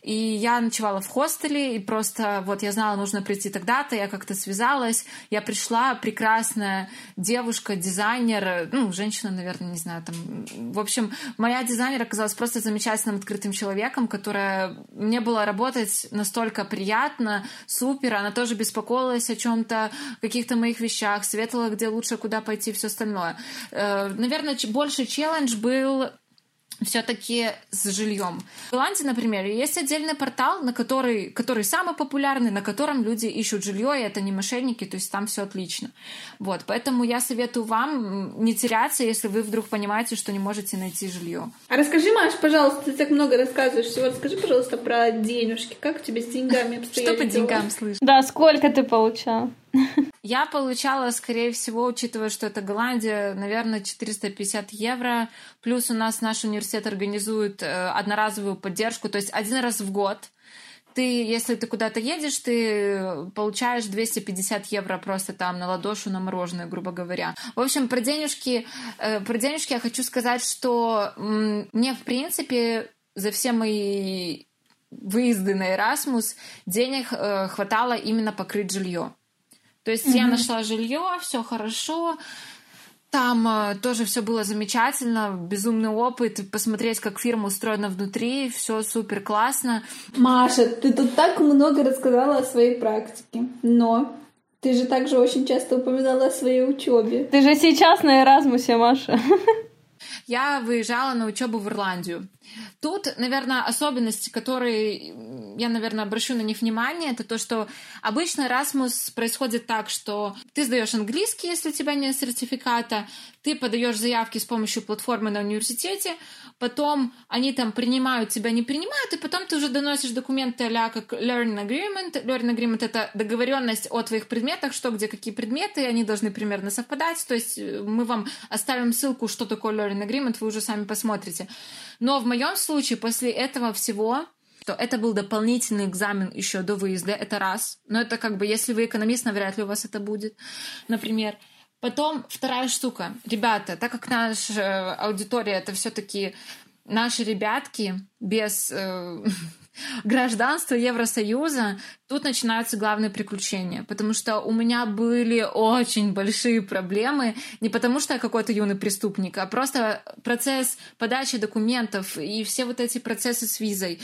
И я ночевала в хостеле, и просто вот я знала, нужно прийти тогда-то, я как-то связалась. Я пришла, прекрасная девушка, дизайнер, ну, женщина, наверное, не знаю, там... В общем, моя дизайнер оказалась просто замечательным, открытым человеком, которая... Мне было работать настолько приятно, супер, она тоже беспокоилась о чем-то, каких-то моих вещах, советовала, где лучше, куда пойти, все остальное. Наверное, больше челлендж был все-таки с жильем. В Голландии, например, есть отдельный портал, на который самый популярный, на котором люди ищут жилье, и это не мошенники, то есть там все отлично. Вот, поэтому я советую вам не теряться, если вы вдруг понимаете, что не можете найти жилье. А расскажи, Маш, пожалуйста, ты так много рассказываешь всего, расскажи, пожалуйста, про денежки. Как тебе с деньгами обстояли? Что по деньгам слышишь? Да, сколько ты получала? Я получала, скорее всего, учитывая, что это Голландия, наверное, 450 евро. Плюс у нас наш университет организует одноразовую поддержку, то есть один раз в год ты, если ты куда-то едешь, ты получаешь 250 евро просто там на ладошу, на мороженое, грубо говоря. В общем, про денежки я хочу сказать, что мне, в принципе, за все мои выезды на Erasmus денег хватало именно покрыть жилье. То есть я нашла жилье, все хорошо. Там тоже все было замечательно, безумный опыт, посмотреть, как фирма устроена внутри, все супер классно. Маша, ты тут так много рассказала о своей практике, но ты же также очень часто упоминала о своей учебе. Ты же сейчас на Erasmus'е, Маша. Я выезжала на учебу в Ирландию. Тут, наверное, особенности, которые я, наверное, обращу на них внимание, это то, что обычно Erasmus происходит так, что ты сдаешь английский, если у тебя нет сертификата, ты подаешь заявки с помощью платформы на университете, потом они там принимают, тебя не принимают, и потом ты уже доносишь документы а-ля как learning agreement. Learning agreement — это договоренность о твоих предметах, что, где, какие предметы, они должны примерно совпадать, то есть мы вам оставим ссылку, что такое learning agreement, вы уже сами посмотрите. Но в моем случае после этого всего, что это был дополнительный экзамен еще до выезда, это раз, но это как бы, если вы экономист, навряд ли у вас это будет, например. Потом вторая штука. Ребята, так как наша аудитория — это все-таки наши ребятки без гражданства Евросоюза, тут начинаются главные приключения, потому что у меня были очень большие проблемы, не потому что я какой-то юный преступник, а просто процесс подачи документов и все вот эти процессы с визой.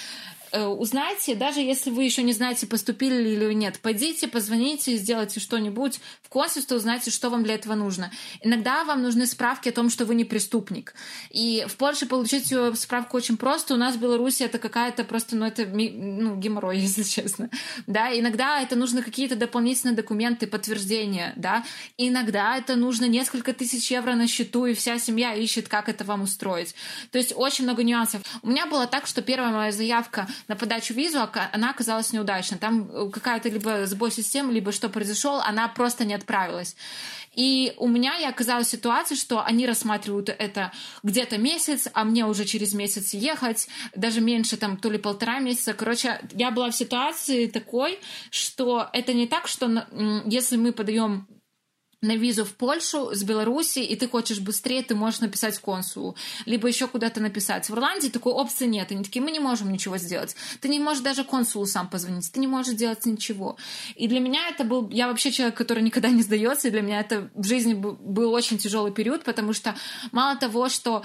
Узнайте, даже если вы еще не знаете, поступили ли или нет, пойдите, позвоните, сделайте что-нибудь в консульство, узнайте, что вам для этого нужно. Иногда вам нужны справки о том, что вы не преступник. И в Польше получить ее справку очень просто. У нас в Беларуси это какая-то просто, это геморрой, если честно. Да? Иногда это нужны какие-то дополнительные документы, подтверждения. Да? Иногда это нужно несколько тысяч евро на счету, и вся семья ищет, как это вам устроить. То есть очень много нюансов. У меня было так, что первая моя заявка на подачу визу, она оказалась неудачной. Там какая-то либо сбой системы, либо что произошло, она просто не отправилась. И у меня я оказалась в ситуации, что они рассматривают это где-то месяц, а мне уже через месяц ехать, даже меньше, там, то ли полтора месяца. Короче, я была в ситуации такой, что это не так, что если мы подаем на визу в Польшу с Беларуси, и ты хочешь быстрее, ты можешь написать консулу, либо еще куда-то написать. В Ирландии такой опции нет. Они такие, мы не можем ничего сделать. Ты не можешь даже консулу сам позвонить, ты не можешь делать ничего. И для меня это был... Я вообще человек, который никогда не сдается, и для меня это в жизни был очень тяжелый период, потому что мало того, что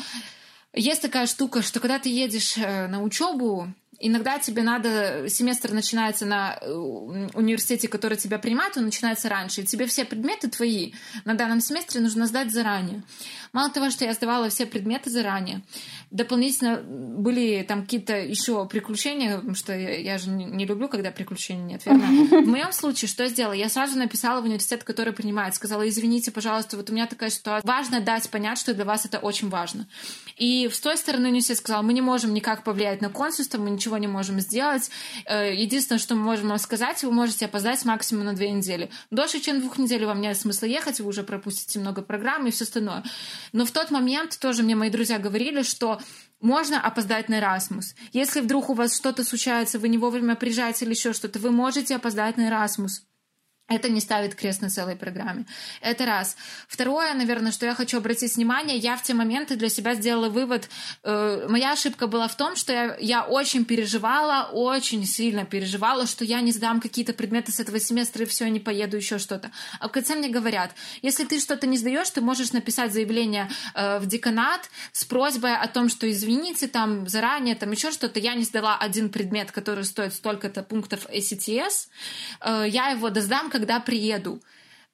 есть такая штука, что когда ты едешь на учебу, иногда тебе надо... Семестр начинается на университете, который тебя принимает, он начинается раньше. И тебе все предметы твои на данном семестре нужно сдать заранее. Мало того, что я сдавала все предметы заранее, дополнительно были там какие-то еще приключения, потому что я же не люблю, когда приключений нет, верно? В моем случае что я сделала? Я сразу написала в университет, который принимает. Сказала, извините, пожалуйста, вот у меня такая ситуация. Важно дать понять, что для вас это очень важно. И с той стороны университет сказал, мы не можем никак повлиять на консульство, мы ничего не можем сделать. Единственное, что мы можем вам сказать, вы можете опоздать максимум на 2 недели. Дольше, чем 2 недель вам нет смысла ехать, вы уже пропустите много программ и все остальное. Но в тот момент тоже мне мои друзья говорили, что можно опоздать на Erasmus. Если вдруг у вас что-то случается, вы не вовремя приезжаете или еще что-то, вы можете опоздать на Erasmus. Это не ставит крест на целой программе. Это раз. Второе, наверное, что я хочу обратить внимание, я в те моменты для себя сделала вывод. Моя ошибка была в том, что я очень переживала, очень сильно переживала, что я не сдам какие-то предметы с этого семестра и все, я не поеду, еще что-то. А в конце мне говорят, если ты что-то не сдаешь, ты можешь написать заявление в деканат с просьбой о том, что извините, там заранее, там еще что-то. Я не сдала один предмет, который стоит столько-то пунктов ACTS. Я его доздам, когда приеду.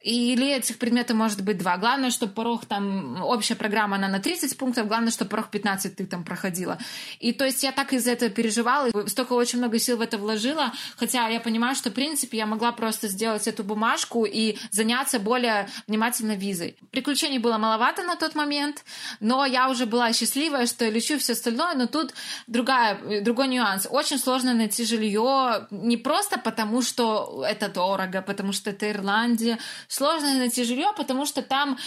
Или этих предметов может быть 2. Главное, чтобы порог там... Общая программа, она на 30 пунктов. Главное, чтобы порог 15 ты там проходила. И то есть я так из-за этого переживала. Столько очень много сил в это вложила. Хотя я понимаю, что в принципе я могла просто сделать эту бумажку и заняться более внимательно визой. Приключений было маловато на тот момент. Но я уже была счастливая, что я лечу все остальное. Но тут другой нюанс. Очень сложно найти жилье. Не просто потому, что это дорого, потому что это Ирландия. Сложно найти жилье, потому что там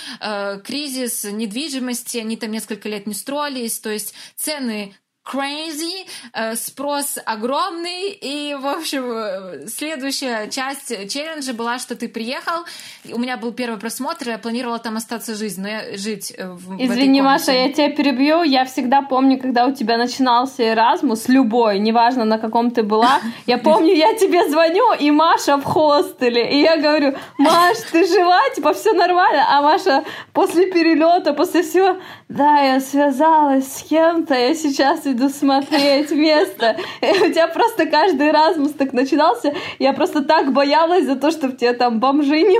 кризис недвижимости, они там несколько лет не строились, то есть цены crazy, спрос огромный, и, в общем, следующая часть челленджа была, что ты приехал, у меня был первый просмотр, я планировала там остаться жизнь, но я жить в этой комнате. Извини, Маша, я тебя перебью, я всегда помню, когда у тебя начинался Erasmus, любой, неважно, на каком ты была, я помню, я тебе звоню, и Маша в хостеле, и я говорю, Маш, ты жива, типа, все нормально, а Маша после перелета, после всего, да, я связалась с кем-то, я сейчас иду смотреть место. У тебя просто каждый Erasmus так начинался. Я просто так боялась за то, чтобы тебя там бомжи не...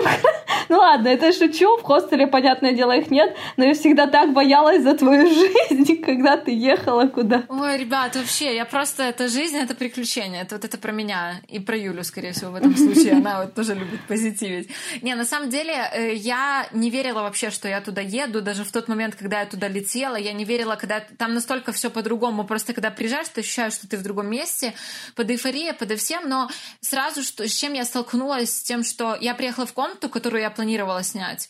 Ну ладно, это я шучу. В хостеле, понятное дело, их нет. Но я всегда так боялась за твою жизнь, когда ты ехала куда. Ой, ребят, вообще, я просто... Это жизнь, это приключение. Это вот это про меня и про Юлю, скорее всего, в этом случае. Она вот тоже любит позитивить. Не, на самом деле, я не верила вообще, что я туда еду. Даже в тот момент, когда я туда летела, я не верила, когда... Там настолько все по-другому. Просто когда приезжаешь, ты ощущаешь, что ты в другом месте, под эйфорией, подо всем, но сразу, что, с чем я столкнулась, с тем, что я приехала в комнату, которую я планировала снять,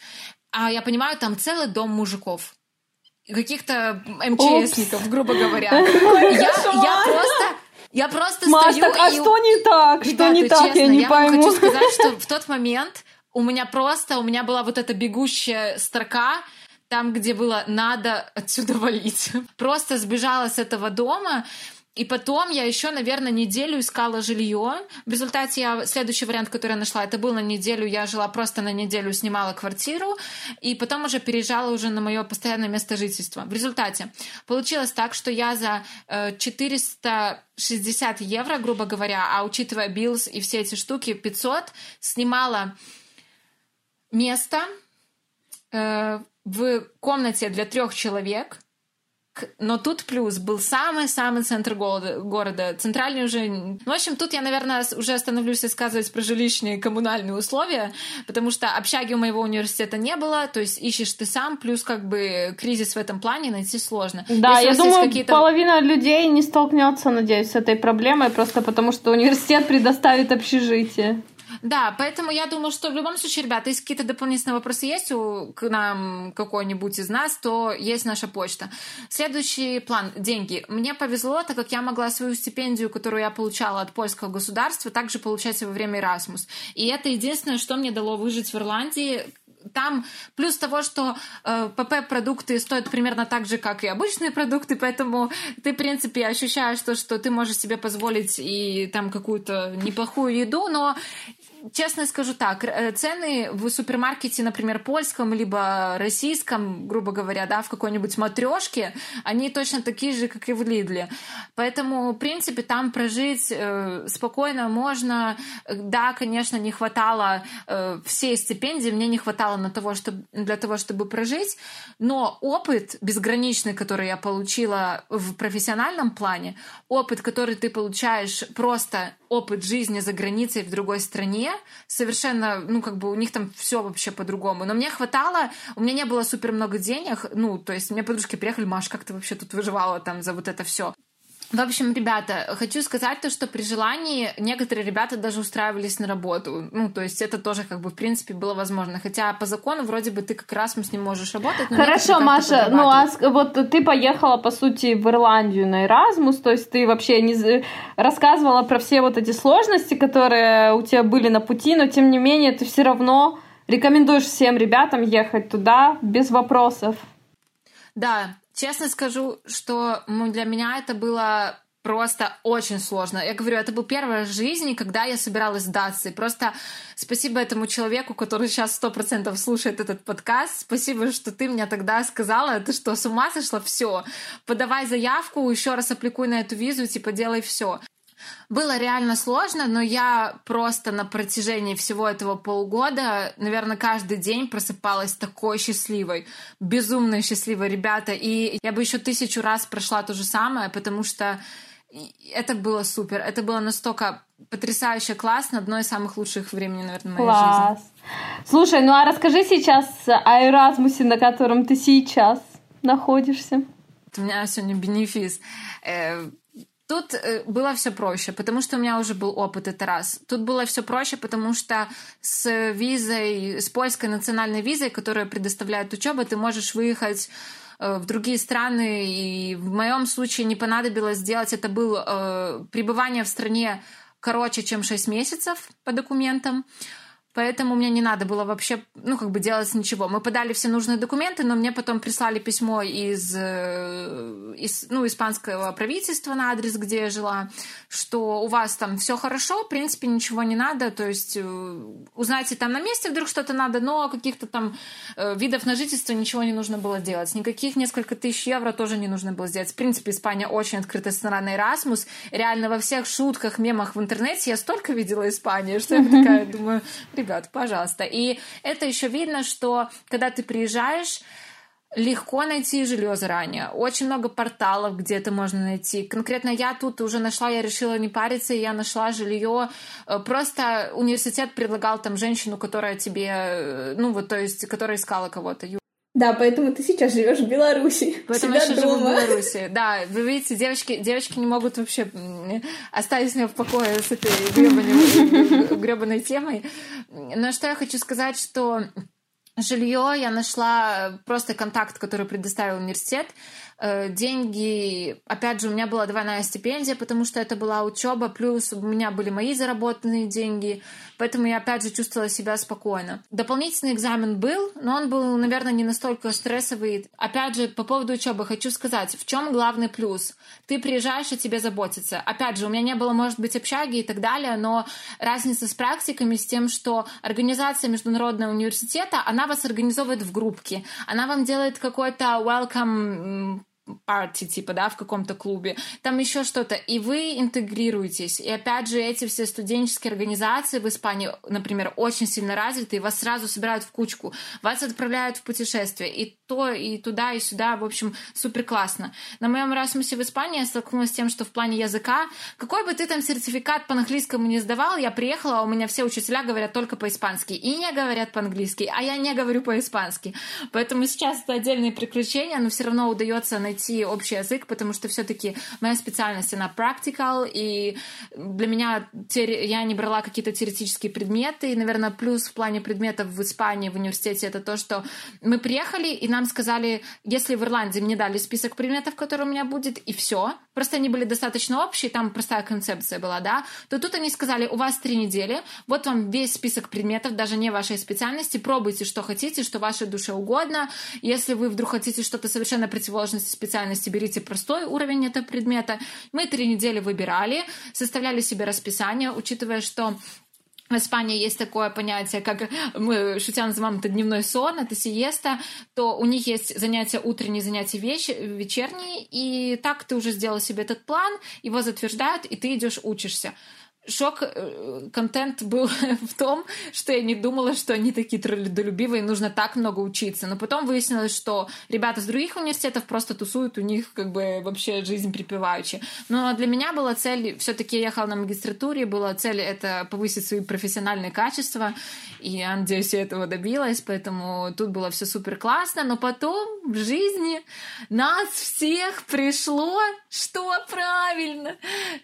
а я понимаю, там целый дом мужиков, каких-то МЧСников, грубо говоря. Я просто Маш, стою... Маш, так, а что не так? Что ребята, не так, честно, я не пойму. Я хочу сказать, что в тот момент у меня была вот эта бегущая строка, там, где было «надо отсюда валить». Просто сбежала с этого дома. И потом я еще, наверное, неделю искала жилье. В результате следующий вариант, который я нашла, это был на неделю. Я жила просто на неделю, снимала квартиру. И потом уже переезжала уже на мое постоянное место жительства. В результате получилось так, что я за 460 евро, грубо говоря, а учитывая билс и все эти штуки, 500, снимала место в комнате для 3 человек, но тут плюс был самый-самый центр города, центральный уже... В общем, тут я, наверное, уже остановлюсь рассказывать про жилищные и коммунальные условия, потому что общаги у моего университета не было, то есть ищешь ты сам, плюс как бы кризис в этом плане найти сложно. Да, я думаю, половина людей не столкнется, надеюсь, с этой проблемой, просто потому что университет предоставит общежитие. Да, поэтому я думаю, что в любом случае, ребята, если какие-то дополнительные вопросы есть к нам какой-нибудь из нас, то есть наша почта. Следующий план — деньги. Мне повезло, так как я могла свою стипендию, которую я получала от польского государства, также получать во время Erasmus. И это единственное, что мне дало выжить в Ирландии. Там плюс того, что ПП-продукты стоят примерно так же, как и обычные продукты, поэтому ты, в принципе, ощущаешь то, что ты можешь себе позволить и там какую-то неплохую еду, но... Честно скажу так, цены в супермаркете, например, польском, либо российском, грубо говоря, да, в какой-нибудь матрёшке, они точно такие же, как и в Лидле. Поэтому, в принципе, там прожить спокойно можно. Да, конечно, не хватало всей стипендии, мне не хватало для того, чтобы прожить, но опыт безграничный, который я получила в профессиональном плане, опыт, который ты получаешь просто... опыт жизни за границей в другой стране, совершенно, ну, как бы у них там все вообще по-другому. Но мне хватало, у меня не было супер много денег, ну, то есть мне подружки приехали: Маш, как ты вообще тут выживала там за вот это все? В общем, ребята, хочу сказать то, что при желании некоторые ребята даже устраивались на работу. Ну, то есть это тоже, как бы, в принципе, было возможно. Хотя по закону вроде бы ты как раз с ним можешь работать. Хорошо, Маша, ну а вот ты поехала, по сути, в Ирландию на Erasmus, то есть ты вообще не рассказывала про все вот эти сложности, которые у тебя были на пути, но тем не менее ты все равно рекомендуешь всем ребятам ехать туда без вопросов. Да. Честно скажу, что для меня это было просто очень сложно. Я говорю, это был первый раз в жизни, когда я собиралась сдаться. И просто спасибо этому человеку, который сейчас 100% слушает этот подкаст. Спасибо, что ты мне тогда сказала, ты что, с ума сошла? Все, подавай заявку, еще раз апликуй на эту визу, типа делай все. Было реально сложно, но я просто на протяжении всего этого полугода, наверное, каждый день просыпалась такой счастливой, безумно счастливой, ребята. И я бы еще 1000 раз прошла то же самое, потому что это было супер. Это было настолько потрясающе классно, одно из самых лучших времени, наверное, моей жизни. Слушай, ну а расскажи сейчас о Erasmus'е, на котором ты сейчас находишься. У меня сегодня бенефис. Тут было все проще, потому что у меня уже был опыт, это раз. Тут было все проще, потому что с визой, с польской национальной визой, которую предоставляет учеба, ты можешь выехать в другие страны. И в моем случае не понадобилось делать. Это было пребывание в стране короче, чем 6 месяцев по документам. Поэтому мне не надо было вообще, делать ничего. Мы подали все нужные документы, но мне потом прислали письмо из испанского правительства на адрес, где я жила, что у вас там все хорошо, в принципе, ничего не надо, то есть узнайте там на месте, вдруг что-то надо, но каких-то там видов на жительство ничего не нужно было делать. Никаких несколько тысяч евро тоже не нужно было сделать. В принципе, Испания очень открытая страна на Erasmus. Реально во всех шутках, мемах в интернете я столько видела Испанию, что я такая думаю... Ребят, пожалуйста. И это еще видно, что когда ты приезжаешь, легко найти жилье заранее. Очень много порталов, где это можно найти. Конкретно я тут уже нашла, я решила не париться, и я нашла жилье. Просто университет предлагал там женщину, которая тебе, которая искала кого-то. Да, поэтому ты сейчас живешь в Беларуси. Поэтому я сейчас живу в Беларуси. Да, вы видите, девочки не могут вообще оставить меня в покое с этой грёбаной темой. Но что я хочу сказать, что жилье я нашла, просто контакт, который предоставил университет. Деньги, опять же, у меня была двойная стипендия, потому что это была учеба, плюс у меня были мои заработанные деньги, поэтому я, опять же, чувствовала себя спокойно. Дополнительный экзамен был, но он был, наверное, не настолько стрессовый. Опять же, по поводу учебы хочу сказать, в чем главный плюс? Ты приезжаешь, и тебе заботятся. Опять же, у меня не было, может быть, общаги и так далее, но разница с практиками, с тем, что организация международного университета, она вас организовывает в группке, она вам делает какой-то welcome party, в каком-то клубе, там еще что-то, и вы интегрируетесь. И опять же, эти все студенческие организации в Испании, например, очень сильно развиты, и вас сразу собирают в кучку, вас отправляют в путешествие, и то, и туда, и сюда, в общем, супер классно. На моем Erasmus в Испании я столкнулась с тем, что в плане языка, какой бы ты там сертификат по английскому не сдавал, я приехала, у меня все учителя говорят только по-испански, и не говорят по-английски, а я не говорю по-испански. Поэтому сейчас это отдельные приключения, но все равно удается найти общий язык, потому что все-таки моя специальность, она practical, и для меня я не брала какие-то теоретические предметы, и, наверное, плюс в плане предметов в Испании, в университете, это то, что мы приехали, и нам сказали, если в Ирландии мне дали список предметов, которые у меня будет, и все, просто они были достаточно общие, там простая концепция была, да, то тут они сказали, у вас 3 недели, вот вам весь список предметов, даже не вашей специальности, пробуйте, что хотите, что вашей душе угодно, если вы вдруг хотите что-то совершенно противоположное специальности, берите простой уровень этого предмета. Мы 3 недели выбирали, составляли себе расписание, учитывая, что в Испании есть такое понятие, как мы шутя называем это дневной сон, это сиеста, то у них есть занятия утренние, занятия вечерние, и так ты уже сделал себе этот план, его затверждают, и ты идешь учишься. Шок, контент был в том, что я не думала, что они такие трудолюбивые, нужно так много учиться. Но потом выяснилось, что ребята с других университетов просто тусуют, у них вообще жизнь припеваючи. Но для меня была цель, все-таки я ехала на магистратуре, была цель это повысить свои профессиональные качества, и я, надеюсь, я этого добилась, поэтому тут было все супер классно. Но потом в жизни нас всех пришло, что правильно,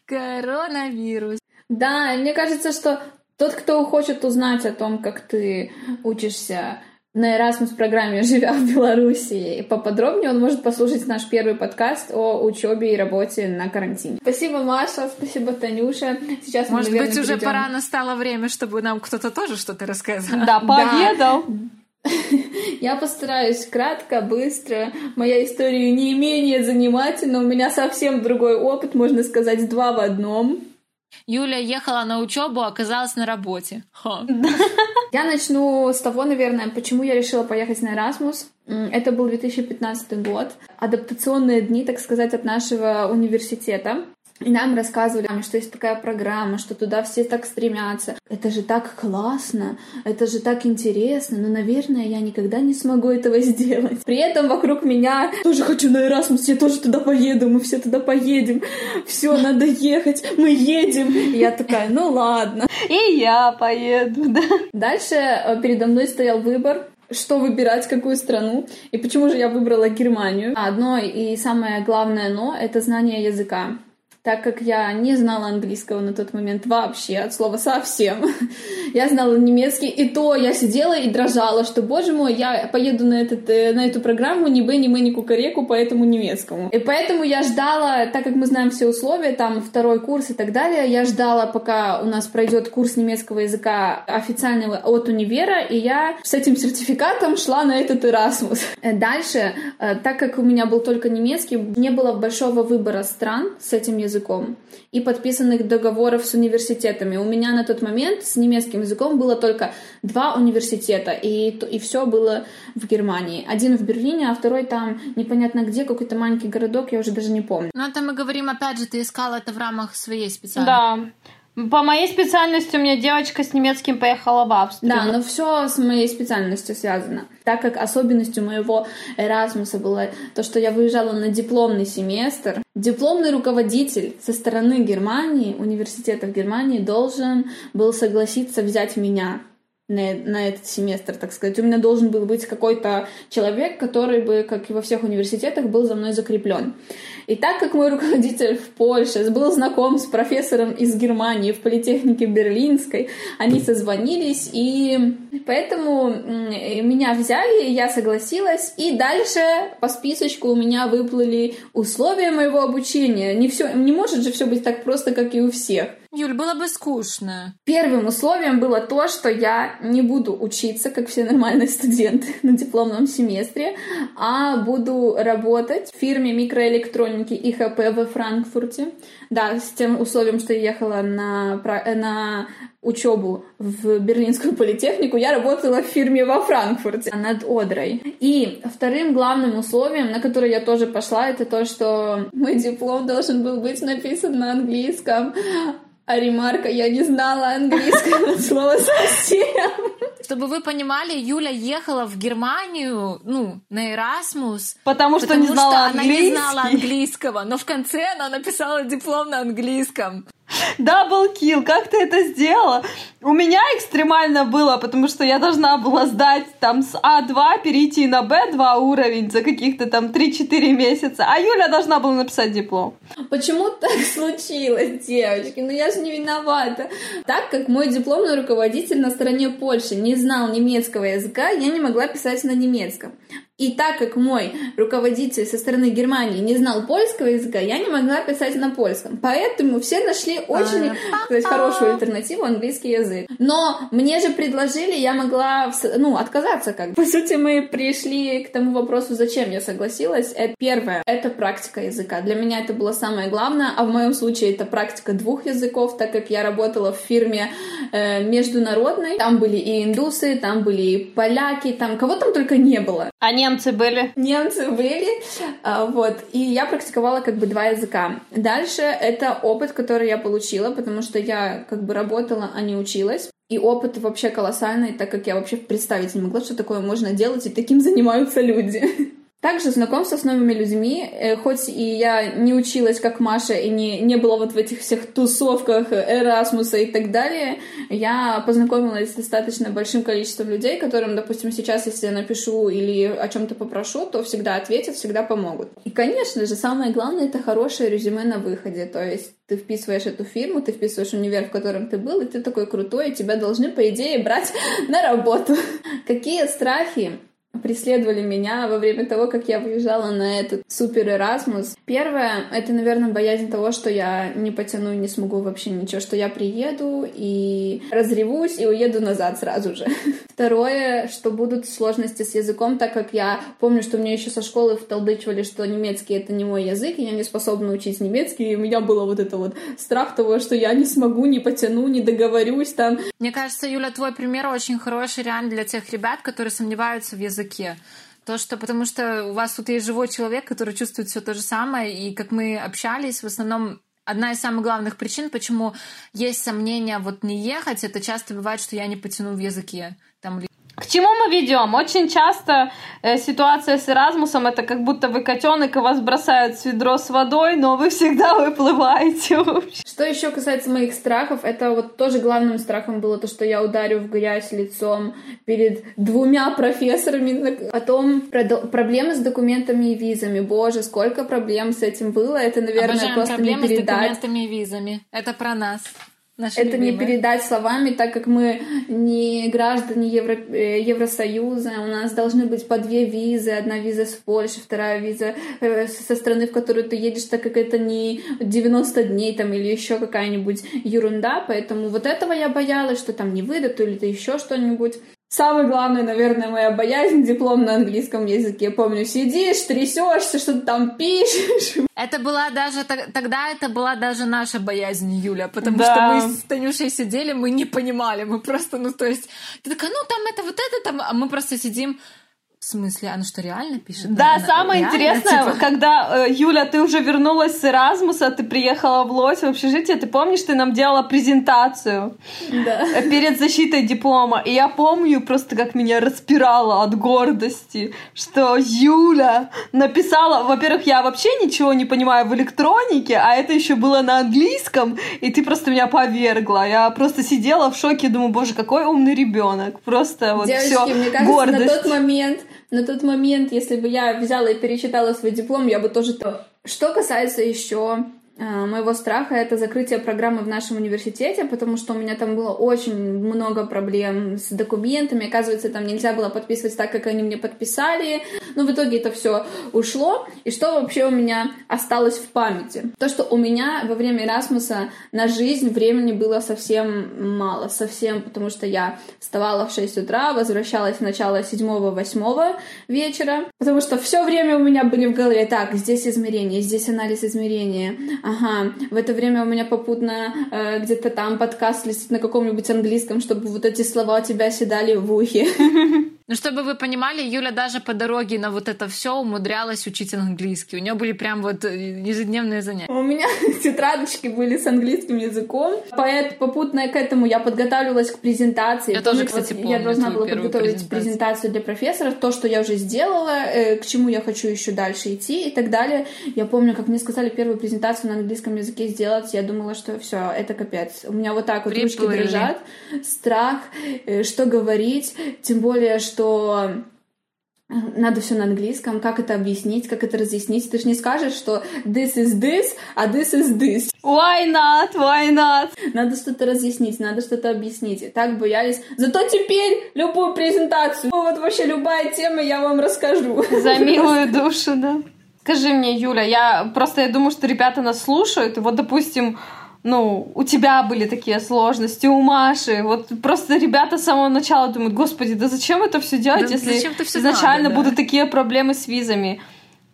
коронавирус. Да, мне кажется, что тот, кто хочет узнать о том, как ты учишься на Erasmus-программе, живя в Беларуси, поподробнее, он может послушать наш первый подкаст о учебе и работе на карантине. Спасибо, Маша, спасибо, Танюша. Сейчас мы, наверное, перейдем. Уже пора настало время, чтобы нам кто-то тоже что-то рассказал. Да, поведал. Я постараюсь кратко, быстро. Моя история не менее занимательна, у меня совсем другой опыт, можно сказать, 2 в одном. Юля ехала на учебу, оказалась на работе. Я начну с того, наверное, почему я решила поехать на Erasmus. Это был 2015 год. Адаптационные дни, так сказать, от нашего университета. И нам рассказывали, что есть такая программа, что туда все так стремятся. Это же так классно, это же так интересно, но, наверное, я никогда не смогу этого сделать. При этом вокруг меня тоже хочу на Erasmus, я тоже туда поеду, мы все туда поедем. Все, надо ехать, мы едем. И я такая, ну ладно. И я поеду, да. Дальше передо мной стоял выбор, что выбирать, какую страну, и почему же я выбрала Германию. Одно и самое главное «но» — это знание языка. так как я не знала английского на тот момент вообще, от слова совсем. Я знала немецкий, и то я сидела и дрожала, что, боже мой, я поеду на эту программу ни бэ, ни мы, ни кукареку по этому немецкому. И поэтому я ждала, так как мы знаем все условия, там второй курс и так далее, я ждала, пока у нас пройдет курс немецкого языка официального от универа, и я с этим сертификатом шла на этот Erasmus. Дальше, так как у меня был только немецкий, не было большого выбора стран с этим языком и подписанных договоров с университетами. У меня на тот момент с немецким языком было только 2 университета, и все было в Германии. Один в Берлине, а второй там непонятно где, какой-то маленький городок, я уже даже не помню. Но это мы говорим, опять же, ты искала это в рамках своей специальности. Да. По моей специальности у меня девочка с немецким поехала в Австрию. Да, но все с моей специальностью связано. Так как особенностью моего Erasmus'а было то, что я выезжала на дипломный семестр, дипломный руководитель со стороны Германии, университета в Германии, должен был согласиться взять меня на этот семестр, так сказать. У меня должен был быть какой-то человек, который бы, как и во всех университетах, был за мной закреплен. И так как мой руководитель в Польше был знаком с профессором из Германии в политехнике берлинской, они созвонились, и поэтому меня взяли, я согласилась, и дальше по списочку у меня выплыли условия моего обучения. Не может же все быть так просто, как и у всех. Юль, было бы скучно. Первым условием было то, что я не буду учиться, как все нормальные студенты, на дипломном семестре, а буду работать в фирме микроэлектроники ИХП во Франкфурте. Да, с тем условием, что я ехала на учебу в Берлинскую политехнику, я работала в фирме во Франкфурте над Одрой. И вторым главным условием, на которое я тоже пошла, это то, что мой диплом должен был быть написан на английском. А ремарка: я не знала английского слова совсем. Чтобы вы понимали, Юля ехала в Германию, на Erasmus, потому что она не знала английского, но в конце она написала диплом на английском. Дабл килл, как ты это сделала? У меня экстремально было, потому что я должна была сдать там с А2 перейти на Б2 уровень за каких-то там 3-4 месяца, а Юля должна была написать диплом. Почему так случилось, девочки? Я же не виновата. Так как мой дипломный руководитель на стороне Польши не знал немецкого языка, я не могла писать на немецком. И так как мой руководитель со стороны Германии не знал польского языка, я не могла писать на польском. Поэтому все нашли очень хорошую альтернативу — английский язык. Но мне же предложили, я могла отказаться как бы. По сути, мы пришли к тому вопросу, зачем я согласилась. Это первое, это практика языка. Для меня это было самое главное, а в моем случае это практика 2 языков, так как я работала в фирме международной. Там были и индусы, там были и поляки, там кого там только не было. Немцы были, вот, и я практиковала как бы 2 языка. Дальше это опыт, который я получила, потому что я как бы работала, а не училась. И опыт вообще колоссальный, так как я вообще представить не могла, что такое можно делать, и таким занимаются люди. Также знакомство с новыми людьми, хоть и я не училась, как Маша, и не была вот в этих всех тусовках Erasmus'а и так далее, я познакомилась с достаточно большим количеством людей, которым, допустим, сейчас, если я напишу или о чем-то попрошу, то всегда ответят, всегда помогут. И, конечно же, самое главное — это хорошее резюме на выходе, то есть ты вписываешь эту фирму, ты вписываешь универ, в котором ты был, и ты такой крутой, и тебя должны, по идее, брать на работу. Какие страхи преследовали меня во время того, как я выезжала на этот супер Erasmus? Первое — это, наверное, боязнь того, что я не потяну и не смогу вообще ничего, что я приеду и разревусь и уеду назад сразу же. Второе, что будут сложности с языком, так как я помню, что мне еще со школы вталдычивали, что немецкий — это не мой язык, и я не способна учить немецкий, и у меня было вот это вот страх того, что я не смогу, не потяну, не договорюсь там. Мне кажется, Юля, твой пример очень хороший реально для тех ребят, которые сомневаются в языке. Потому что у вас тут есть живой человек, который чувствует все то же самое, и как мы общались, в основном одна из самых главных причин, почему есть сомнения вот не ехать, это часто бывает, что я не потяну в языке. К чему мы ведем? Очень часто ситуация с Erasmus'ом — это как будто вы котенок, и вас бросают в ведро с водой, но вы всегда выплываете вообще. Что еще касается моих страхов, это вот тоже главным страхом было то, что я ударю в грязь лицом перед 2 профессорами. Потом проблемы с документами и визами. Боже, сколько проблем с этим было. Это, наверное, обожаем просто не передать. Проблемы с документами и визами. Это про нас. Наши это любимые. Не передать словами, так как мы не граждане Евросоюза, у нас должны быть по 2 визы, 1 виза с Польши, 2 виза со страны, в которую ты едешь, так как это не 90 дней там, или еще какая-нибудь ерунда, поэтому вот этого я боялась, что там не выдадут или это еще что-нибудь. Самая главная, наверное, моя боязнь — диплом на английском языке. Я помню, сидишь, трясешься, что-то там пишешь. Это была даже... Тогда это была даже наша боязнь, Юля, потому что мы с Танюшей сидели, мы не понимали, мы просто, ну, то есть... Ты такая, ну, там это, вот это, там... А мы просто сидим... В смысле? Она что, реально пишет? Да, она самое реально, интересное, типа... когда, Юля, ты уже вернулась с Erasmus'а, ты приехала в Лодзь, в общежитие, ты помнишь, ты нам делала презентацию перед защитой диплома, и я помню просто, как меня распирало от гордости, что Юля написала... Во-первых, я вообще ничего не понимаю в электронике, а это еще было на английском, и ты просто меня повергла. Я просто сидела в шоке, думаю, боже, какой умный ребенок, просто вот все. Девочки, мне кажется, гордость. На тот момент, если бы я взяла и перечитала свой диплом, я бы тоже то. Что касается еще моего страха, это закрытие программы в нашем университете, потому что у меня там было очень много проблем с документами. Оказывается, там нельзя было подписывать так, как они мне подписали. Но в итоге это все ушло. И что вообще у меня осталось в памяти? То, что у меня во время Erasmus'а на жизнь времени было совсем мало. Совсем, потому что я вставала в 6 утра, возвращалась в начало 7-8 вечера, потому что все время у меня были в голове: так, здесь измерение, здесь анализ измерения. Ага, в это время у меня попутно где-то там подкаст листит на каком-нибудь английском, чтобы вот эти слова у тебя седали в ухе. Ну, чтобы вы понимали, Юля даже по дороге на вот это все умудрялась учить английский. У нее были прям вот ежедневные занятия. У меня тетрадочки были с английским языком, поэтому попутно к этому я подготавливалась к презентации. Я тоже, кстати, помню. Я должна была подготовить презентацию для профессоров, то, что я уже сделала, к чему я хочу еще дальше идти и так далее. Я помню, как мне сказали первую презентацию на английском языке сделать, я думала, что все, это капец. У меня вот так вот ручки дрожат, страх, что говорить, тем более, что надо все на английском, как это объяснить, как это разъяснить. Ты же не скажешь, что this is this, а this is this. Why not? Why not? Надо что-то разъяснить, надо что-то объяснить. И так боялись. Зато теперь любую презентацию, вот вообще любая тема, я вам расскажу. За милую душу, да. Скажи мне, Юля, я думаю, что ребята нас слушают. Вот, допустим, у тебя были такие сложности, у Маши. Вот просто ребята с самого начала думают: господи, да зачем это все делать, да, если все изначально надо, будут такие проблемы с визами.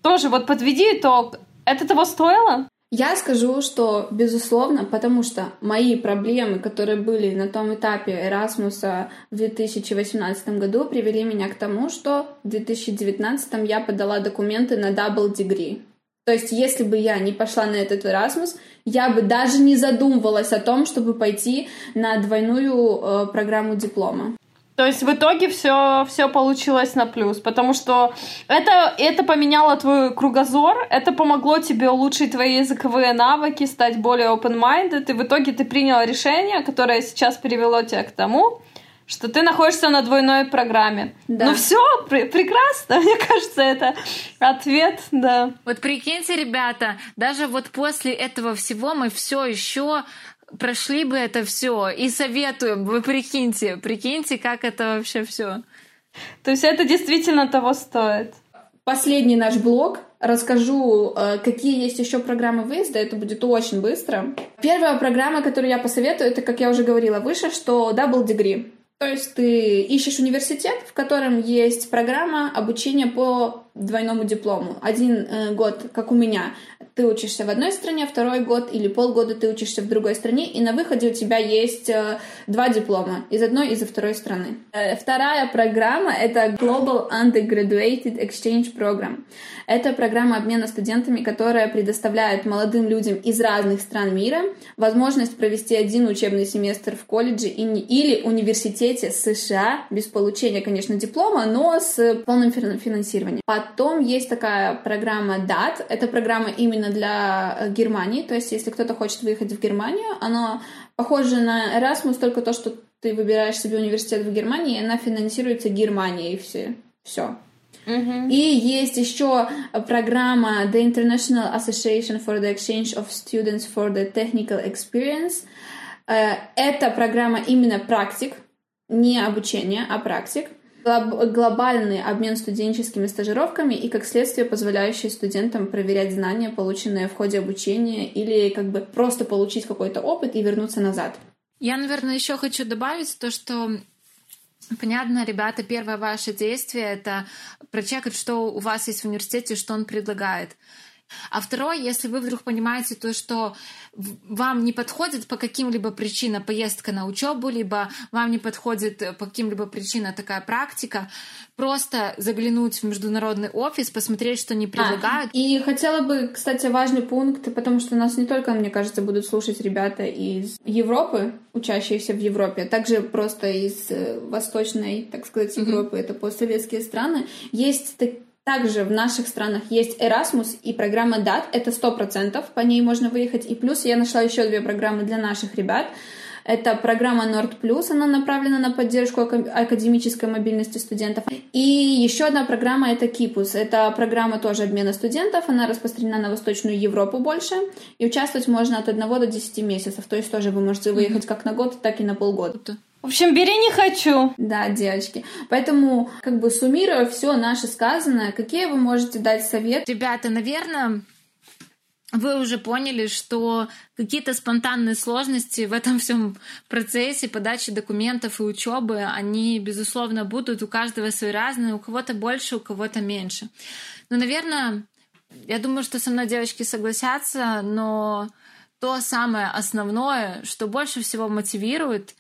Тоже вот подведи итог. Это того стоило? Я скажу, что безусловно, потому что мои проблемы, которые были на том этапе Erasmus'а в 2018 году, привели меня к тому, что в 2019 я подала документы на double degree. То есть, если бы я не пошла на этот Erasmus, я бы даже не задумывалась о том, чтобы пойти на двойную программу диплома. То есть в итоге все получилось на плюс, потому что это поменяло твой кругозор, это помогло тебе улучшить твои языковые навыки, стать более open-minded, и в итоге ты приняла решение, которое сейчас привело тебя к тому, что ты находишься на двойной программе. Да. Ну все, прекрасно, мне кажется, это ответ, да. Вот прикиньте, ребята, даже вот после этого всего мы все еще прошли бы это все и советуем. Вы прикиньте, как это вообще все. То есть это действительно того стоит. Последний наш блог. Расскажу, какие есть еще программы выезда, это будет очень быстро. Первая программа, которую я посоветую, это, как я уже говорила выше, что double degree. То есть ты ищешь университет, в котором есть программа обучения по двойному диплому. Один год, как у меня, ты учишься в одной стране, второй год или полгода ты учишься в другой стране, и на выходе у тебя есть два диплома из одной и из второй страны. Вторая программа — это Global Undergraduate Exchange Program. Это программа обмена студентами, которая предоставляет молодым людям из разных стран мира возможность провести один учебный семестр в колледже или университете США без получения, конечно, диплома, но с полным финансированием. Потом есть такая программа DAAD. Это программа именно для Германии. То есть, если кто-то хочет выехать в Германию, она похожа на Erasmus, только то, что ты выбираешь себе университет в Германии, и она финансируется Германией. Все. Mm-hmm. И есть еще программа The International Association for the Exchange of Students for the Technical Experience. Это программа именно практик, не обучение, а практик. Глобальный обмен студенческими стажировками и, как следствие, позволяющий студентам проверять знания, полученные в ходе обучения, или как бы просто получить какой-то опыт и вернуться назад. Я, наверное, еще хочу добавить то, что, понятно, ребята, первое ваше действие — это прочекать, что у вас есть в университете, что он предлагает. А второе, если вы вдруг понимаете то, что вам не подходит по каким-либо причинам поездка на учебу, либо вам не подходит по каким-либо причинам такая практика, просто заглянуть в международный офис, посмотреть, что они предлагают. И хотела бы, кстати, важный пункт, потому что нас не только, мне кажется, будут слушать ребята из Европы, учащиеся в Европе, а также просто из Восточной, так сказать, Европы, это постсоветские страны. Есть такие. Также в наших странах есть Erasmus и программа DAAD, это 100%, по ней можно выехать. И плюс я нашла еще две программы для наших ребят. Это программа Nord+, она направлена на поддержку академической мобильности студентов. И еще одна программа — это Kipus. Это программа тоже обмена студентов, она распространена на Восточную Европу больше. И участвовать можно от 1 до 10 месяцев, то есть тоже вы можете выехать как на год, так и на полгода. В общем, бери не хочу. Да, девочки. Поэтому, как бы суммируя все наше сказанное, какие вы можете дать совет? Ребята, наверное, вы уже поняли, что какие-то спонтанные сложности в этом всем процессе подачи документов и учебы, они, безусловно, будут. У каждого свои разные, у кого-то больше, у кого-то меньше. Но, наверное, я думаю, что со мной девочки согласятся, но то самое основное, что больше всего мотивирует,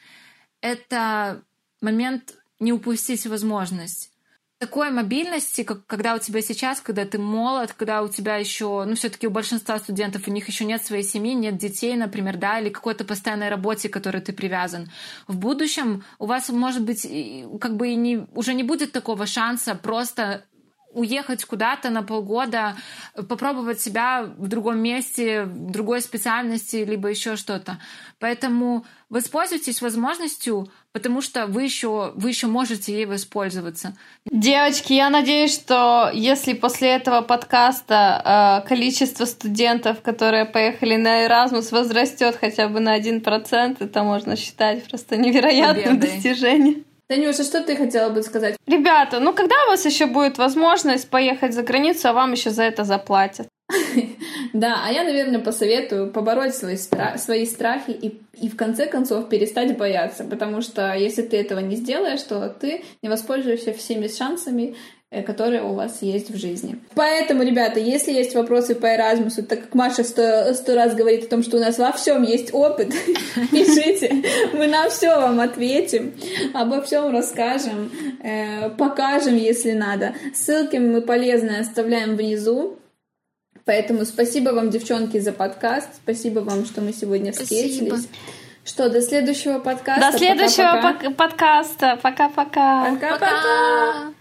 это момент не упустить возможность. Такой мобильности, как когда у тебя сейчас, когда ты молод, когда у тебя еще, все-таки у большинства студентов, у них еще нет своей семьи, нет детей, например, да, или какой-то постоянной работе, к которой ты привязан. В будущем у вас, может быть, уже не будет такого шанса просто уехать куда-то на полгода, попробовать себя в другом месте, в другой специальности, либо еще что-то. Поэтому воспользуйтесь возможностью, потому что вы еще можете ей воспользоваться. Девочки, я надеюсь, что если после этого подкаста количество студентов, которые поехали на Erasmus, возрастет хотя бы на 1%, это можно считать просто невероятным достижением. Танюша, что ты хотела бы сказать? Ребята, когда у вас еще будет возможность поехать за границу, а вам еще за это заплатят? Да, а я, наверное, посоветую побороть свои страхи и в конце концов перестать бояться, потому что если ты этого не сделаешь, то ты не воспользуешься всеми шансами, которые у вас есть в жизни. Поэтому, ребята, если есть вопросы по Erasmus, так как Маша 100 раз говорит о том, что у нас во всем есть опыт, пишите, мы на все вам ответим, обо всем расскажем, покажем, если надо. Ссылки мы полезные оставляем внизу. Поэтому спасибо вам, девчонки, за подкаст. Спасибо вам, что мы сегодня встретились. Что, до следующего подкаста. До следующего подкаста. Пока-пока. Пока-пока.